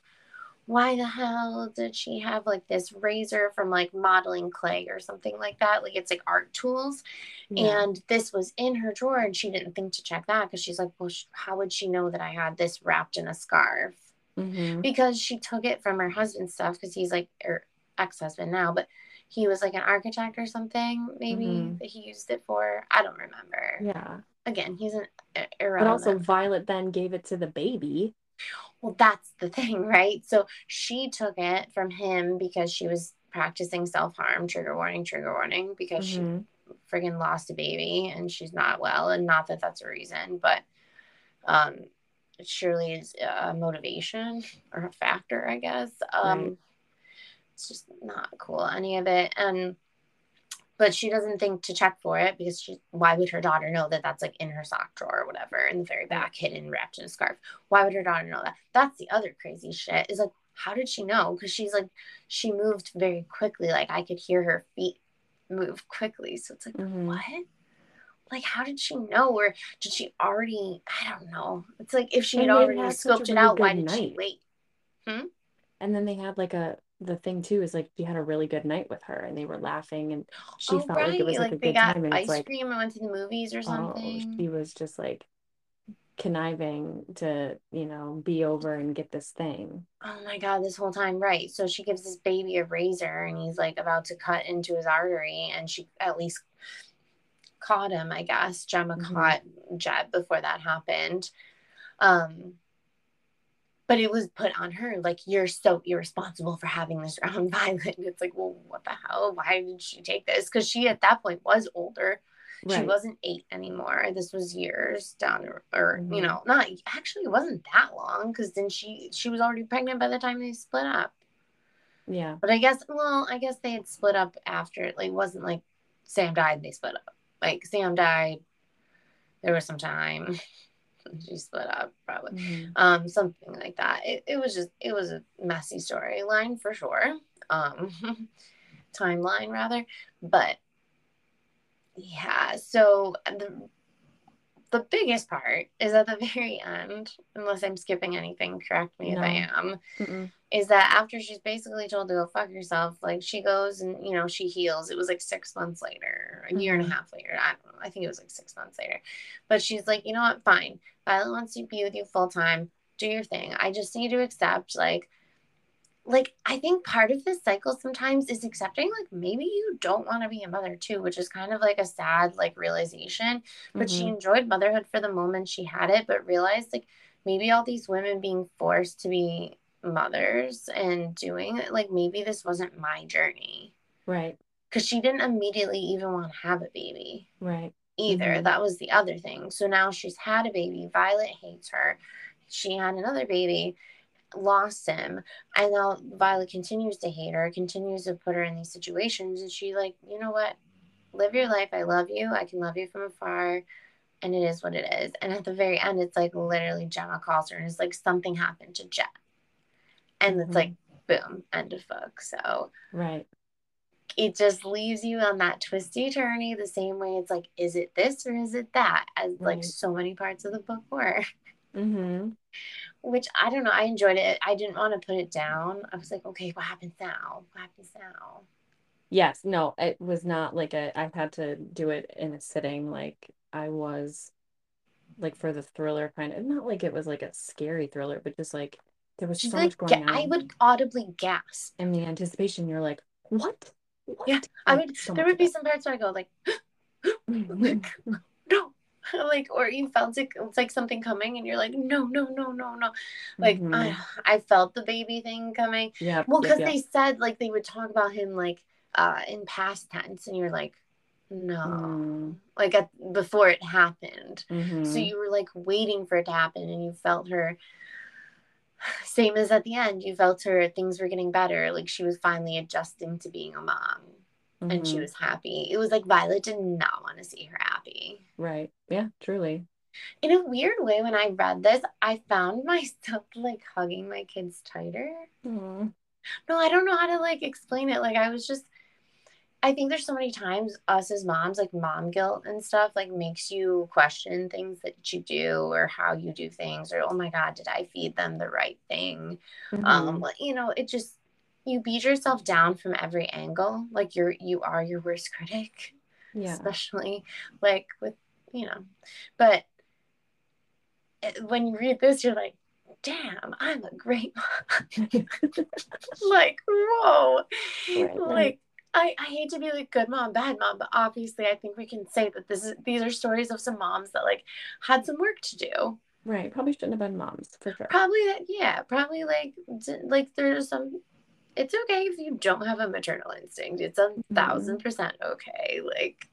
why the hell did she have like this razor from like modeling clay or something like that? Like it's like art tools. Yeah. And this was in her drawer and she didn't think to check that because she's like, well, sh- how would she know that I had this wrapped in a scarf? Mm-hmm. Because she took it from her husband's stuff because he's like her ex-husband now, but he was like an architect or something maybe mm-hmm. that he used it for. I don't remember. Yeah. Again, he's an irrelevant. But also Violet then gave it to the baby. Well, that's the thing, right? So she took it from him because she was practicing self-harm, trigger warning, trigger warning, because mm-hmm. she friggin' lost a baby and she's not well. And not that that's a reason, but um, it surely is a motivation or a factor, I guess. Um, right. It's just not cool, any of it. And but she doesn't think to check for it because she, why would her daughter know that that's like in her sock drawer or whatever in the very back, hidden, wrapped in a scarf? Why would her daughter know that? That's the other crazy shit is like, how did she know? Because she's like, she moved very quickly. Like I could hear her feet move quickly. So it's like, mm-hmm. what? Like, how did she know? Or did she already, I don't know. It's like, if she had already scoped it out, why did she wait? Hmm? And then they had like a, the thing too is like she had a really good night with her and they were laughing and she oh, felt right. like it was like, like a good time and they got ice like, cream and went to the movies or something. Oh, she was just like conniving to, you know, be over and get this thing. Oh my God, this whole time. Right. So she gives this baby a razor and he's like about to cut into his artery and she at least caught him, I guess. Gemma mm-hmm. caught Jeb before that happened. Um But it was put on her, like, you're so irresponsible for having this round Violet. And it's like, well, what the hell? Why did she take this? Because she, at that point, was older. Right. She wasn't eight anymore. This was years down, or, mm-hmm. you know, not, actually, it wasn't that long. Because then she, she was already pregnant by the time they split up. Yeah. But I guess, well, I guess they had split up after. It, like, it wasn't like Sam died and they split up. Like, Sam died. There was some time. She split up probably mm-hmm. um something like that. It, it was just it was a messy storyline for sure, um timeline rather, but yeah. So the the biggest part is at the very end, unless I'm skipping anything, correct me no. if I am. Mm-mm. Is that after she's basically told to go fuck herself, like she goes and, you know, she heals. It was like six months later, a mm-hmm. year and a half later. I don't know. I think it was like six months later. But she's like, you know what? Fine. Violet wants to be with you full time. Do your thing. I just need to accept, like, like I think part of this cycle sometimes is accepting like maybe you don't want to be a mother too, which is kind of like a sad like realization, but mm-hmm. she enjoyed motherhood for the moment she had it, but realized like maybe all these women being forced to be mothers and doing it, like maybe this wasn't my journey. Right. Because she didn't immediately even want to have a baby. Right. Either. Mm-hmm. That was the other thing. So now she's had a baby. Violet hates her. She had another baby. lost him. And now Violet continues to hate her, continues to put her in these situations. And she like, you know what? Live your life. I love you. I can love you from afar. And it is what it is. And at the very end, it's like literally Gemma calls her and it's like, something happened to Jet. And mm-hmm. it's like, boom, end of book. So right. It just leaves you on that twisty turny the same way. It's like, is it this or is it that? As right. like so many parts of the book were. Mm-hmm. Which I don't know. I enjoyed it. I didn't want to put it down. I was like, okay, what happens now? What happens now? Yes. No, it was not like a, I've had to do it in a sitting. Like I was like for the thriller kind of, not like it was like a scary thriller, but just like there was She's so like, much going ga- on. I would audibly gasp. And the anticipation, you're like, what? What? Yeah, I would. So there would be some parts where I go like, like no, like, or you felt it, it's like something coming, and you're like, no, no, no, no, no, like mm-hmm. uh, I felt the baby thing coming. Yeah, well, because yeah, yeah. they said like they would talk about him like uh, in past tense, and you're like, no, mm. like at, before it happened. Mm-hmm. So you were like waiting for it to happen, and you felt her. Same as at the end, you felt her, things were getting better. Like she was finally adjusting to being a mom mm-hmm. and she was happy. It was like Violet did not want to see her happy. Right. Yeah, truly. In a weird way, when I read this, I found myself like hugging my kids tighter. Mm. No, I don't know how to like explain it. Like I was just, I think there's so many times us as moms, like mom guilt and stuff, like makes you question things that you do or how you do things or, oh my God, did I feed them the right thing? Mm-hmm. Um, you know, it just, you beat yourself down from every angle. Like you're, you are your worst critic, yeah. especially like with, you know, but when you read this, you're like, damn, I'm a great mom. Like, whoa, right, like, right. I, I hate to be like good mom, bad mom, but obviously I think we can say that this is these are stories of some moms that like had some work to do. Right, probably shouldn't have been moms for sure. Probably that, yeah, probably like like there's some. It's okay if you don't have a maternal instinct. It's a thousand mm-hmm. percent okay. Like,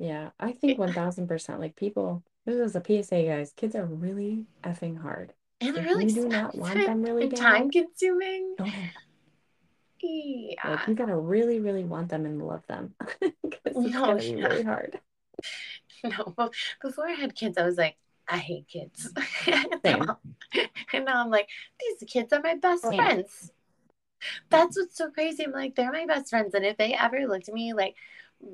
yeah, I think one thousand percent. Like people, this is a P S A, guys. Kids are really effing hard, and they're really do not want them really and time consuming. Okay. Yeah. Like you gotta really, really want them and love them. Because it's no, gonna be yeah. really hard. No, well, before I had kids, I was like, I hate kids. And, now, and now I'm like, these kids are my best Same. friends. That's what's so crazy. I'm like, they're my best friends, and if they ever looked at me like,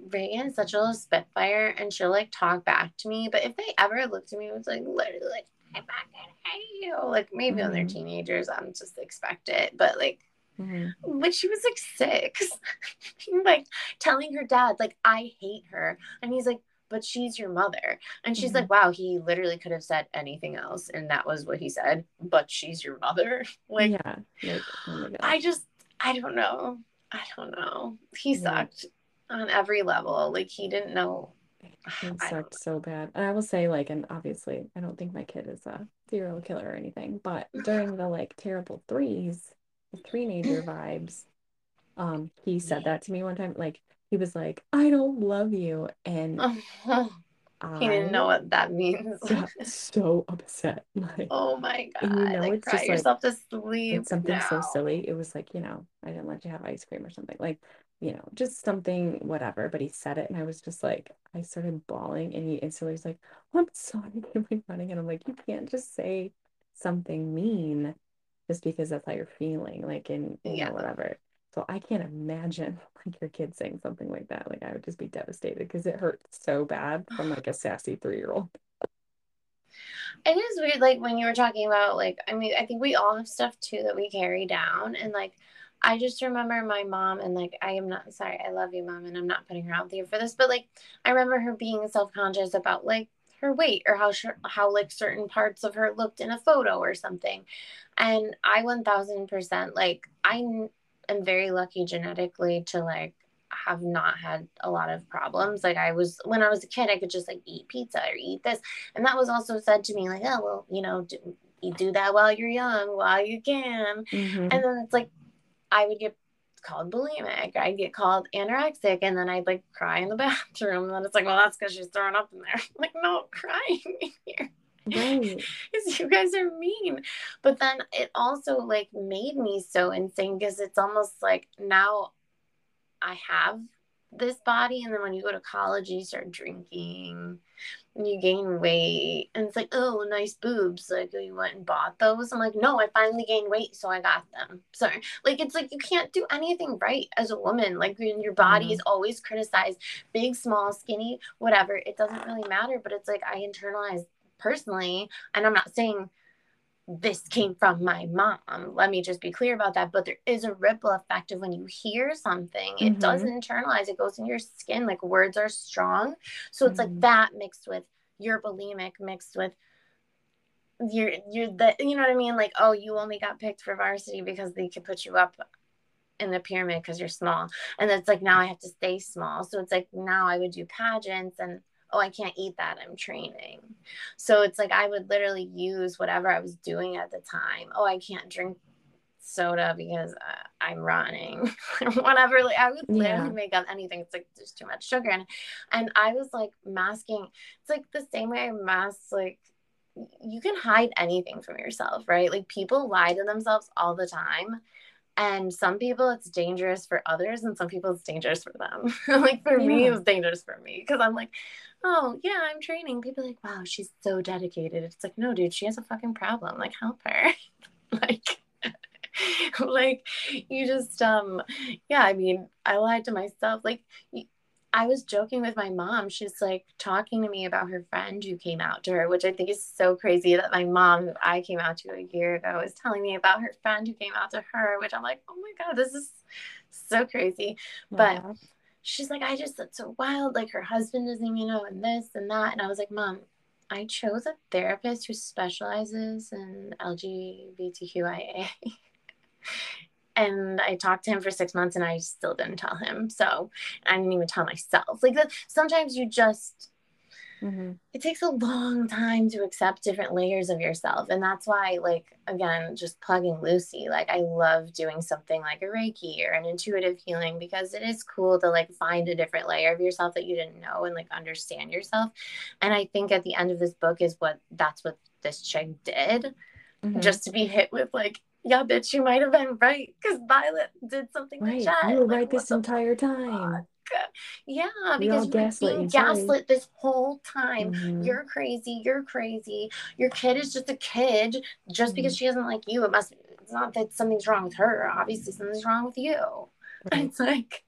Reagan is such a little spitfire, and she'll like talk back to me. But if they ever looked at me, it was like literally like, I'm not gonna hate you. Like maybe mm-hmm. when they're teenagers, I'm just expect it, but like. Mm-hmm. When she was like six, like telling her dad, like, I hate her. And he's like, but she's your mother. And she's mm-hmm. like, wow, he literally could have said anything else. And that was what he said. But she's your mother. Like, yeah. Like oh I just, I don't know. I don't know. He sucked yeah. on every level. Like he didn't know. He sucked so bad. And I will say like, and obviously I don't think my kid is a serial killer or anything, but during the like terrible threes, teenager vibes um he said that to me one time. Like he was like, I don't love you, and uh-huh. he didn't know what that means. So upset, like, oh my God, you know, like, it's cry just yourself like, to sleep it's something now. So silly. It was like, you know, I didn't let you have ice cream or something, like, you know, just something whatever, but he said it and I was just like, I started bawling, and he instantly was like, oh, I'm sorry, I'm running, and I'm like, you can't just say something mean just because that's how you're feeling, like, in, you yeah. know, whatever. So I can't imagine, like, your kid saying something like that. Like, I would just be devastated because it hurts so bad from, like, a sassy three-year-old. It is weird, like, when you were talking about, like, I mean, I think we all have stuff, too, that we carry down. And, like, I just remember my mom, and, like, I am not, sorry, I love you, Mom, and I'm not putting her out there for this, but, like, I remember her being self-conscious about, like, her weight or how sh- how like certain parts of her looked in a photo or something. And I one thousand percent like I n- am very lucky genetically to like have not had a lot of problems. Like I was, when I was a kid, I could just like eat pizza or eat this, and that was also said to me like, oh well, you know, do, you do that while you're young, while you can. Mm-hmm. And then it's like I would get called bulimic, I'd get called anorexic, and then I'd like cry in the bathroom, and then it's like, well, that's because she's throwing up in there. I'm like, no, crying in here. Right. You guys are mean. But then it also like made me so insane, because it's almost like now I have this body, and then when you go to college you start drinking and you gain weight, and it's like, oh, nice boobs, like, oh, you went and bought those. I'm like, no, I finally gained weight, so I got them. So like, it's like you can't do anything right as a woman. Like, your body mm. is always criticized, big, small, skinny, whatever, it doesn't really matter. But it's like, I internalized personally, and I'm not saying this came from my mom, let me just be clear about that, but there is a ripple effect of when you hear something, it mm-hmm. does internalize, it goes in your skin. Like, words are strong, so mm-hmm. it's like that mixed with your bulimic, mixed with your your the, you know what I mean, like, oh, you only got picked for varsity because they could put you up in the pyramid because you're small, and it's like, now I have to stay small. So it's like, now I would do pageants, and oh, I can't eat that, I'm training. So it's like, I would literally use whatever I was doing at the time. Oh, I can't drink soda because uh, I'm running. Whatever. Like, I would literally yeah. make up anything. It's like, there's too much sugar in it. And I was like masking. It's like the same way I masked, like, you can hide anything from yourself, right? Like, people lie to themselves all the time. And some people it's dangerous for others, and some people it's dangerous for them. Like, for yeah. me, it was dangerous for me, because I'm like, oh, yeah, I'm training. People are like, wow, she's so dedicated. It's like, no, dude, she has a fucking problem. Like, help her. Like, like, you just, um, yeah, I mean, I lied to myself. Like, I was joking with my mom. She's like talking to me about her friend who came out to her, which I think is so crazy that my mom, who I came out to a year ago, is telling me about her friend who came out to her, which I'm like, oh my God, this is so crazy. But yeah. she's like, I just, that's so wild. Like, her husband doesn't, you know, and this and that. And I was like, Mom, I chose a therapist who specializes in L G B T Q I A. And I talked to him for six months and I still didn't tell him. So I didn't even tell myself. Like, that, sometimes you just, mm-hmm. it takes a long time to accept different layers of yourself. And that's why, like, again, just plugging Lucy, like, I love doing something like a Reiki or an intuitive healing, because it is cool to like find a different layer of yourself that you didn't know and like understand yourself. And I think at the end of this book is what, that's what this chick did, mm-hmm. just to be hit with like, yeah, bitch, you might have been right, because Violet did something right. to Jen. You were like, right this entire time. Fuck? Yeah, because you're being gaslit this whole time. Mm-hmm. You're crazy. You're crazy. Your kid is just a kid. Just mm-hmm. because she doesn't like you, it must. It's not that something's wrong with her. Obviously, something's wrong with you. Right. It's like,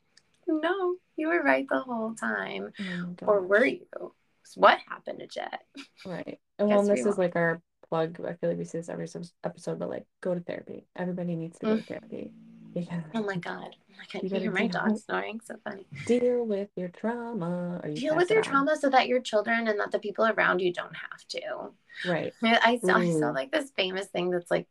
no, you were right the whole time, oh, or were you? So what happened to Jet? Right. And well, this we is like our. Plug, I feel like we see this every episode, but like, go to therapy. Everybody needs to go to therapy. Because oh my god, oh my god, you, you hear my dog with, snoring, so funny. Deal with your trauma. Or you deal with your trauma so that your children and that the people around you don't have to. Right. I, I, saw, I saw like this famous thing that's like,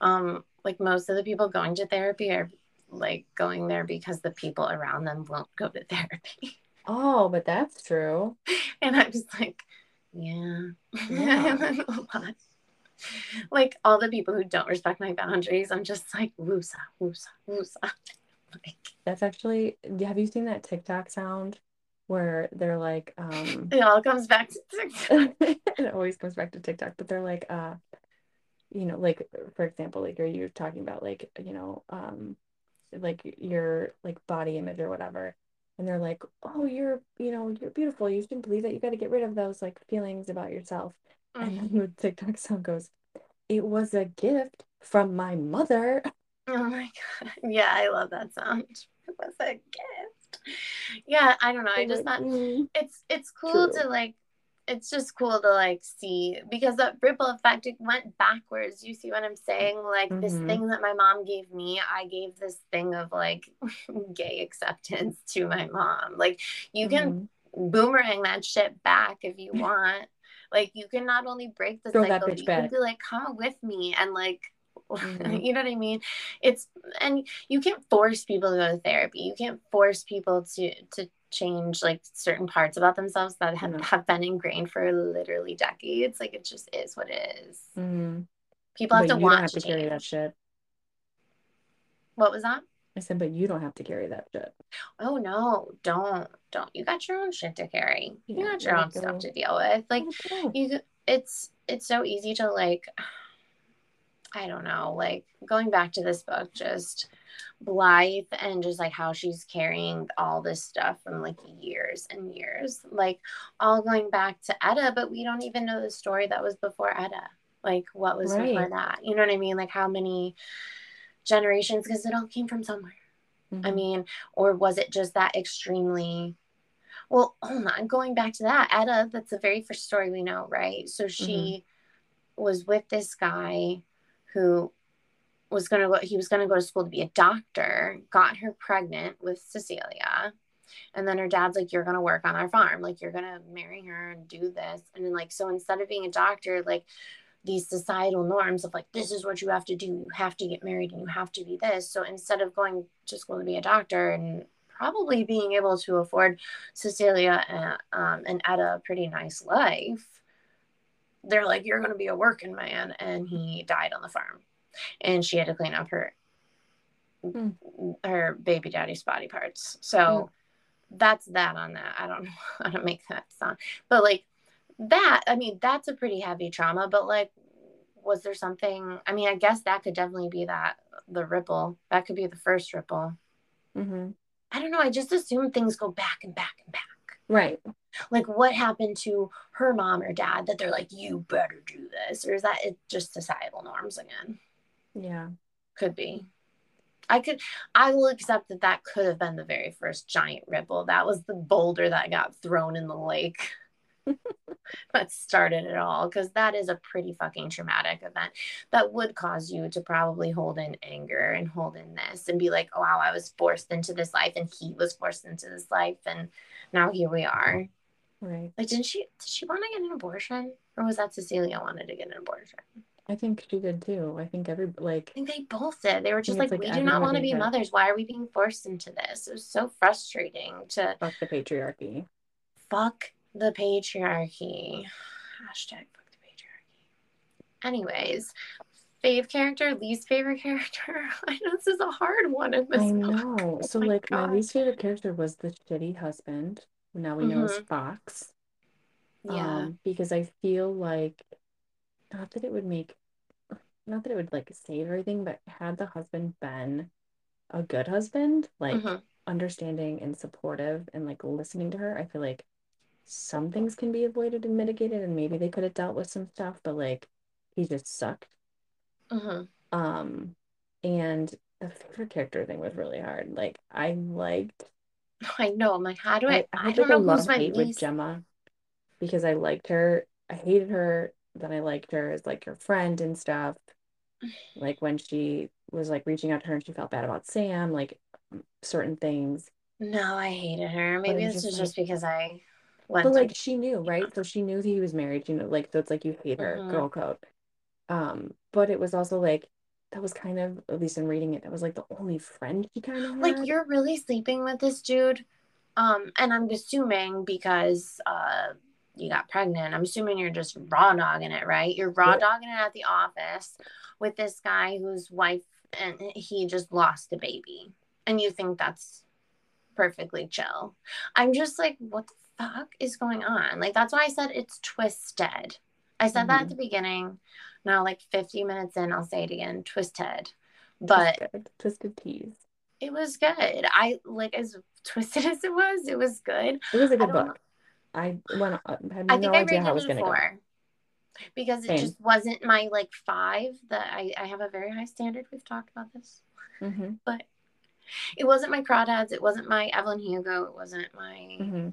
um, like most of the people going to therapy are like going there because the people around them won't go to therapy. Oh, but that's true. And I was like, yeah, yeah. a lot. Like, all the people who don't respect my boundaries, I'm just like, woosa, woosa, woosa. Like, that's actually, have you seen that TikTok sound where they're like, um, it all comes back to TikTok. It always comes back to TikTok, but they're like, uh, you know, like, for example, like, are you talking about like, you know, um, like your like body image or whatever. And they're like, oh, you're, you know, you're beautiful. You shouldn't believe that. You got to get rid of those like feelings about yourself. Mm-hmm. And then the TikTok song goes, it was a gift from my mother. Oh my God. Yeah, I love that sound. It was a gift. Yeah, I don't know. I just like, thought mm, it's, it's cool true. to like, it's just cool to like see, because that ripple effect, it went backwards. You see what I'm saying? Like, mm-hmm. this thing that my mom gave me, I gave this thing of like gay acceptance to my mom. Like, you can mm-hmm. boomerang that shit back if you want. Like, you can not only break the Throw cycle, but you back. can be like, come with me and like, mm-hmm. you know what I mean? It's, and you can't force people to go to therapy. You can't force people to, to, change like certain parts about themselves that have, mm-hmm. have been ingrained for literally decades. Like, it just is what it is. Mm-hmm. People have but to want have to change. Carry that shit. What was that? I said, but you don't have to carry that shit. Oh no, don't don't. You got your own shit to carry. Yeah, you got your own go. stuff to deal with. Like, you, it's it's so easy to, like, I don't know, like, going back to this book, just Blythe and just like how she's carrying all this stuff from like years and years, like all going back to Etta, but we don't even know the story that was before Etta, like what was right. before that, you know what I mean, like how many generations, because it all came from somewhere. Mm-hmm. I mean, or was it just that extremely well hold on going back to that Etta, that's the very first story we know, right? So she mm-hmm. was with this guy who was going to go, he was going to go to school to be a doctor, got her pregnant with Cecilia. And then her dad's like, you're going to work on our farm. Like, you're going to marry her and do this. And then like, so instead of being a doctor, like these societal norms of like, this is what you have to do. You have to get married and you have to be this. So instead of going to school to be a doctor and probably being able to afford Cecilia and, um, and Etta a pretty nice life, they're like, you're going to be a working man. And he died on the farm. And she had to clean up her hmm. her baby daddy's body parts. So hmm. that's that on that. I don't know how to make that sound. But, like, that, I mean, that's a pretty heavy trauma. But, like, was there something? I mean, I guess that could definitely be that, the ripple. That could be the first ripple. Mm-hmm. I don't know. I just assume things go back and back and back. Right. Like, what happened to her mom or dad that they're like, you better do this? Or is that it just societal norms again? Yeah, could be. I could I will accept that that could have been the very first giant ripple. That was the boulder that got thrown in the lake that started it all, because that is a pretty fucking traumatic event that would cause you to probably hold in anger and hold in this and be like, oh, wow, I was forced into this life and he was forced into this life and now here we are. Right. Like, didn't she did she want to get an abortion, or was that Cecilia wanted to get an abortion? I think she did too. I think every like. I think they both did. They were just like, like, we do not want to be mothers. Why are we being forced into this? It was so frustrating to. Fuck the patriarchy. Fuck the patriarchy. Hashtag fuck the patriarchy. Anyways, fave character, least favorite character. I know this is a hard one in this I know. Book. Oh, so like God. My least favorite character was the shitty husband. Now we know mm-hmm. is Fox. Yeah. Um, because I feel like. Not that it would make, not that it would like save everything, but had the husband been a good husband, like mm-hmm. understanding and supportive and like listening to her, I feel like some things can be avoided and mitigated, and maybe they could have dealt with some stuff, but like he just sucked. Mm-hmm. Um, and the favorite character thing was really hard. Like I liked. I know. I'm like, how do I? I, I don't like know. A love hate with Gemma, because I liked her. I hated her. That I liked her as like her friend and stuff, like when she was like reaching out to her and she felt bad about Sam, like certain things. No, I hated her. Maybe this was just because I went but to... like she knew, right? So she knew he was married, you know, like, so it's like you hate her, mm-hmm. girl code. Um, but it was also like that was kind of, at least in reading it, that was like the only friend he kind of had. Like, you're really sleeping with this dude, um, and I'm assuming because uh. you got pregnant. I'm assuming you're just raw dogging it, right? You're raw dogging it at the office with this guy whose wife, and he just lost a baby. And you think that's perfectly chill. I'm just like, what the fuck is going on? Like, that's why I said it's twisted. I said mm-hmm. that at the beginning. Now, like fifty minutes in, I'll say it again. Twisted. But twisted, twisted tease. It was good. I like, as twisted as it was, it was good. It was a good book. Know. I went. I had no I think idea I how it was going to go. Because it Same. Just wasn't my like five. That I, I have a very high standard. We've talked about this, mm-hmm. but it wasn't my Crawdads. It wasn't my Evelyn Hugo. It wasn't my. Mm-hmm.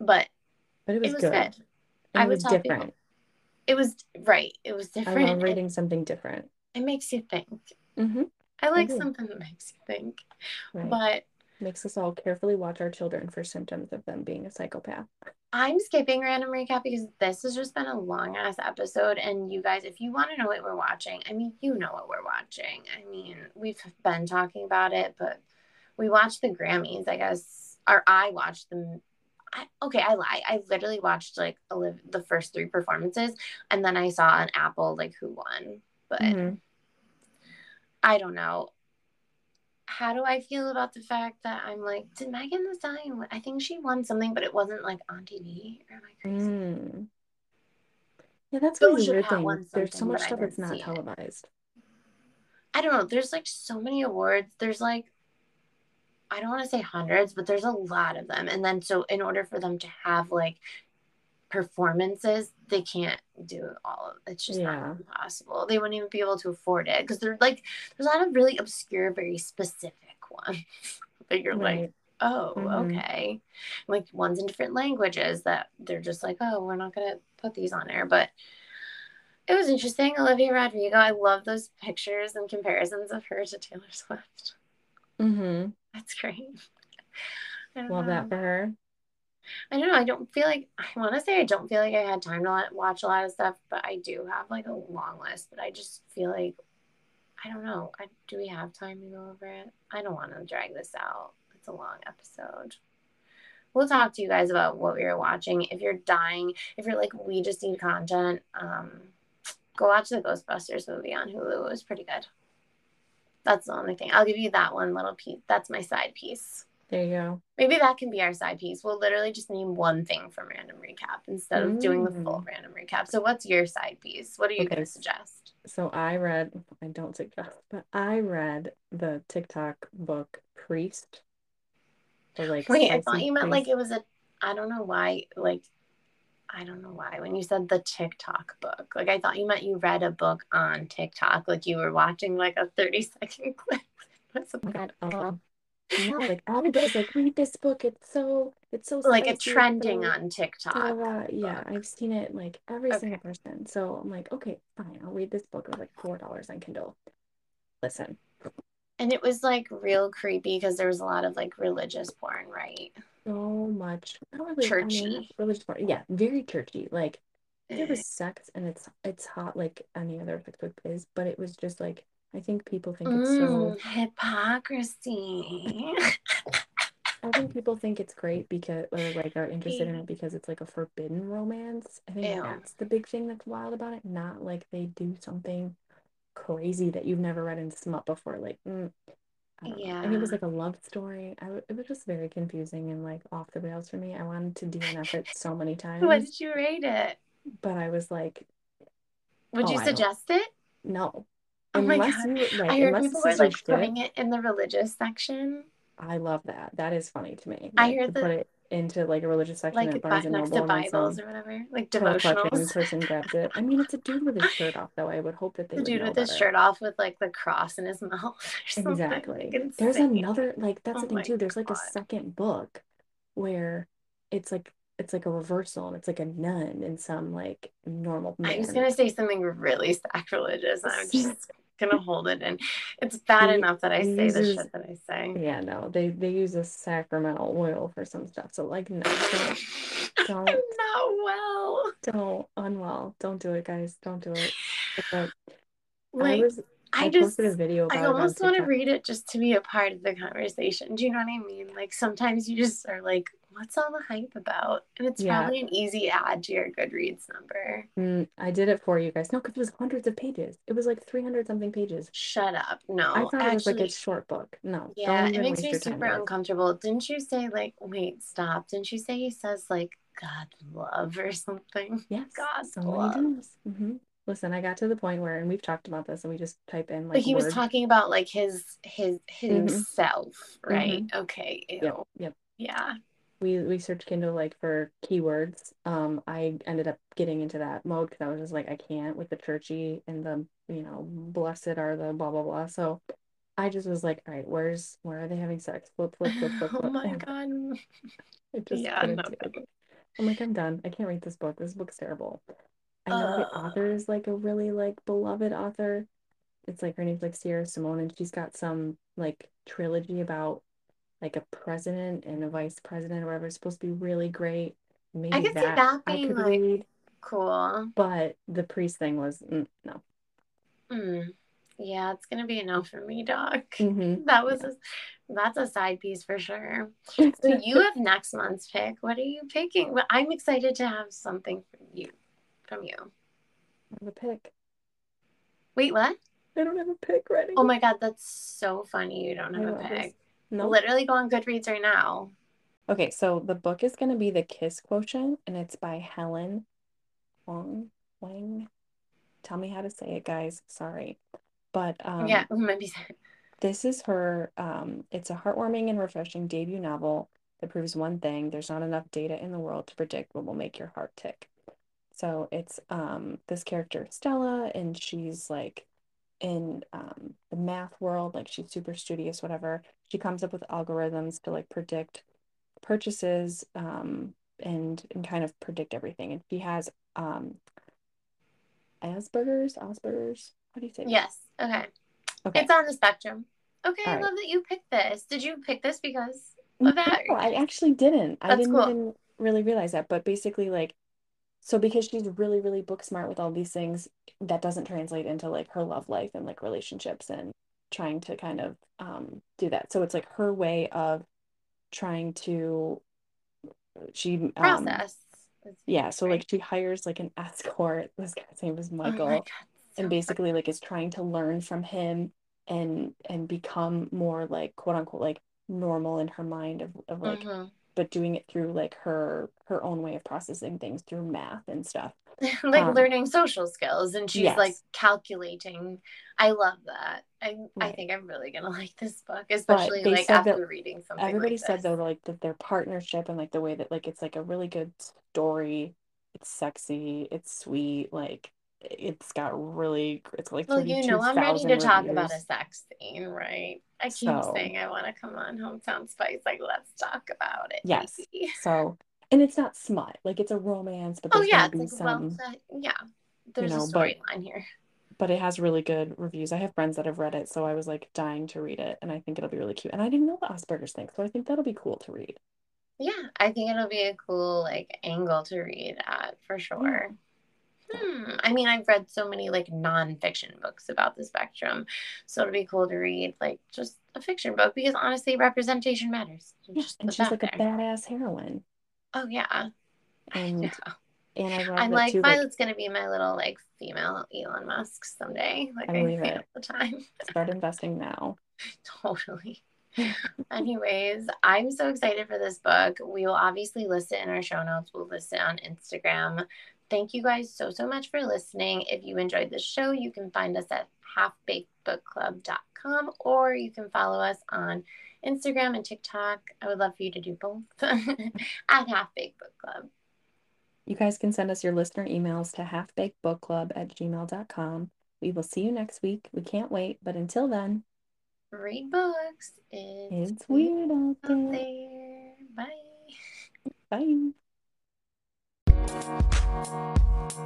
But but it was, it was good. good. I was different. People, it was right. It was different. I love reading it, something different. It makes you think. Mm-hmm. I like mm-hmm. something that makes you think, right. but. Makes us all carefully watch our children for symptoms of them being a psychopath. I'm skipping random recap because this has just been a long ass episode, and you guys, if you want to know what we're watching, I mean, you know what we're watching. I mean, we've been talking about it, but we watched the Grammys, I guess, or I watched them. I, okay, I lie. I literally watched like a live, the first three performances, and then I saw on Apple like who won, but mm-hmm. I don't know. How do I feel about the fact that I'm like, did Megan Thee Stallion win? I think she won something, but it wasn't like on T V. Or am I crazy? Mm. Yeah, that's a really weird thing. There's so much stuff that's not televised. I don't know. There's like so many awards. There's like, I don't want to say hundreds, but there's a lot of them. And then so in order for them to have like performances, they can't do all of it. It's just yeah. not possible. They wouldn't even be able to afford it because they're like, there's a lot of really obscure, very specific ones that you're right. like, oh, mm-hmm. okay. Like ones in different languages that they're just like, oh, we're not going to put these on air. But it was interesting. Olivia Rodrigo, I love those pictures and comparisons of her to Taylor Swift. Mm-hmm. That's great. Love know. that for her. I don't know. I don't feel like, I want to say I don't feel like I had time to watch a lot of stuff, but I do have like a long list, but I just feel like, I don't know. I, do we have time to go over it? I don't want to drag this out. It's a long episode. We'll talk to you guys about what we were watching. If you're dying, if you're like, we just need content, um, go watch the Ghostbusters movie on Hulu. It was pretty good. That's the only thing. I'll give you that one little piece. That's my side piece. There you go. Maybe that can be our side piece. We'll literally just name one thing from Random Recap instead of mm. doing the full Random Recap. So what's your side piece? What are you okay. going to suggest? So I read, I don't suggest, but I read the TikTok book Priest. Or like Wait, I thought you meant priest. Like it was a, I don't know why, like, I don't know why, when you said the TikTok book, like I thought you meant you read a book on TikTok, like you were watching like a thirty second clip. That's about oh, no, like everybody's like, read this book, it's so, it's so like a trending on TikTok. So, uh, yeah, I've seen it like every okay. single person. So I'm like, okay, fine, I'll read this book. It was like four dollars on Kindle. Listen. And it was, like, real creepy because there was a lot of, like, religious porn, right? So much. Not really, churchy. I mean, religious porn. Yeah, very churchy. Like, there was sex, and it's it's hot like any other sex book is, but it was just, like, I think people think it's mm, so... hypocrisy. I think people think it's great because, or, like, are interested in it because it's, like, a forbidden romance. I think Ew. that's the big thing that's wild about it. Not, like, they do something... crazy that you've never read in smut before, like mm, I don't yeah know. And it was like a love story. I w- it was just very confusing and like off the rails for me. I wanted to D N F it so many times. What did you rate it? But I was like, would oh, you I suggest don't. it? No. Oh unless my god! You, like, I heard people were like putting it in the religious section. I love that. That is funny to me. Like, I heard that. Put it into like a religious section, like at Barnes and Noble, to Bibles or whatever, like devotionals. Person grabs it. I mean, it's a dude with his shirt off, though. I would hope that they. The dude with his shirt off with like the cross in his mouth. Or something. Exactly. Like, there's another like that's oh the thing too. There's like God. a second book where it's like it's like a reversal and it's like a nun and some like normal man. I was gonna say something really sacrilegious. I'm just. Gonna hold it in. It's bad they, enough that I say uses, the shit that I say. Yeah, no, they they use a sacramental oil for some stuff. So like, no, don't, don't I'm not well. Don't unwell. Don't do it, guys. Don't do it. Like, like I, was, I, I just posted a video. About I almost want to read it just to be a part of the conversation. Do you know what I mean? Like sometimes you just are like, what's all the hype about? And it's yeah. probably an easy add to your Goodreads number. Mm, I did it for you guys. No, because it was hundreds of pages. It was like three hundred something pages. Shut up. No. I thought actually, it was like a short book. No. Yeah, it makes me super uncomfortable. Didn't you say like, wait, stop. Didn't you say he says like, God love or something? Yes. God so love. Many times. Mm-hmm. Listen, I got to the point where, and we've talked about this, and we just type in like. But he word. was talking about like his, his, himself, mm-hmm. right? Mm-hmm. Okay. Ew. Yep. Yep. Yeah. We, we searched Kindle like for keywords. Um, I ended up getting into that mode because I was just like, I can't with the churchy and the, you know, blessed are the blah, blah, blah. So I just was like, all right, where's, where are they having sex? Flip, flip, flip, flip. Oh my God. It just yeah, I'm like, I'm done. I can't read this book. This book's terrible. I know uh, the author is like a really like beloved author. It's like her name's like Sierra Simone, and she's got some like trilogy about like a president and a vice president or whatever. It's supposed to be really great. Maybe I could that see that being like read. Cool. But the priest thing was, mm, no. Mm. Yeah, it's going to be a no for me, Doc. Mm-hmm. That was, yeah. a, that's a side piece for sure. So you have next month's pick. What are you picking? Well, I'm excited to have something from you. From you. I have a pick. Wait, what? I don't have a pick right now. Oh my God, that's so funny. You don't have a pick. This. No. Literally go on Goodreads right now. Okay, so the book is going to be The Kiss Quotient, and it's by Helen Hoang. Hoang. Tell me how to say it, guys. Sorry. But um, yeah, maybe. This is her. Um, it's a heartwarming and refreshing debut novel that proves one thing: there's not enough data in the world to predict what will make your heart tick. So it's um, this character Stella, and she's like in um, the math world, like she's super studious, whatever. She comes up with algorithms to like predict purchases um, and and kind of predict everything. And she has um, Asperger's. Asperger's. What do you think? Yes. Okay. Okay. It's on the spectrum. Okay. All I right. love that you picked this. Did you pick this because of that? No, I actually didn't. That's I didn't cool. even really realize that. But basically, like, so because she's really, really book smart with all these things, that doesn't translate into like her love life and like relationships and trying to kind of um, do that. So it's like her way of trying to she um, process. Yeah. So like she hires like an escort. This guy's name is Michael. Oh my God. And basically like is trying to learn from him and and become more like quote unquote like normal in her mind of, of like mm-hmm. but doing it through like her her own way of processing things through math and stuff. Like um, learning social skills and she's yes. like calculating. I love that. I right. I think I'm really gonna like this book, especially like after reading something. Everybody like said though like that their partnership and like the way that like it's like a really good story. It's sexy, it's sweet, like it's got really it's like well you know I'm ready to reviews. Talk about a sex scene right I keep so, saying I want to come on Hometown Spice like let's talk about it yes baby. So and it's not smut like it's a romance but there's oh yeah it's like, some, well, uh, yeah there's you know, a storyline here but it has really good reviews. I have friends that have read it so I was like dying to read it and I think it'll be really cute and I didn't know the Asperger's thing so I think that'll be cool to read. Yeah, I think it'll be a cool like angle to read at for sure. Yeah. Hmm. I mean, I've read so many like nonfiction books about the spectrum, so it'll be cool to read like just a fiction book because honestly, representation matters. Yeah, and she's like there. A badass heroine. Oh yeah, and I know. And I love I'm like too, Violet's like, gonna be my little like female Elon Musk someday. Like I, I feel it. All the time. Start investing now. Totally. Anyways, I'm so excited for this book. We will obviously list it in our show notes. We'll list it on Instagram. Thank you guys so, so much for listening. If you enjoyed the show, you can find us at half baked book club dot com or you can follow us on Instagram and TikTok. I would love for you to do both at half baked book club. You guys can send us your listener emails to half baked book club at gmail dot com. We will see you next week. We can't wait, but until then, read books. It's, it's weird out there. Out there. Bye. Bye. Thank you.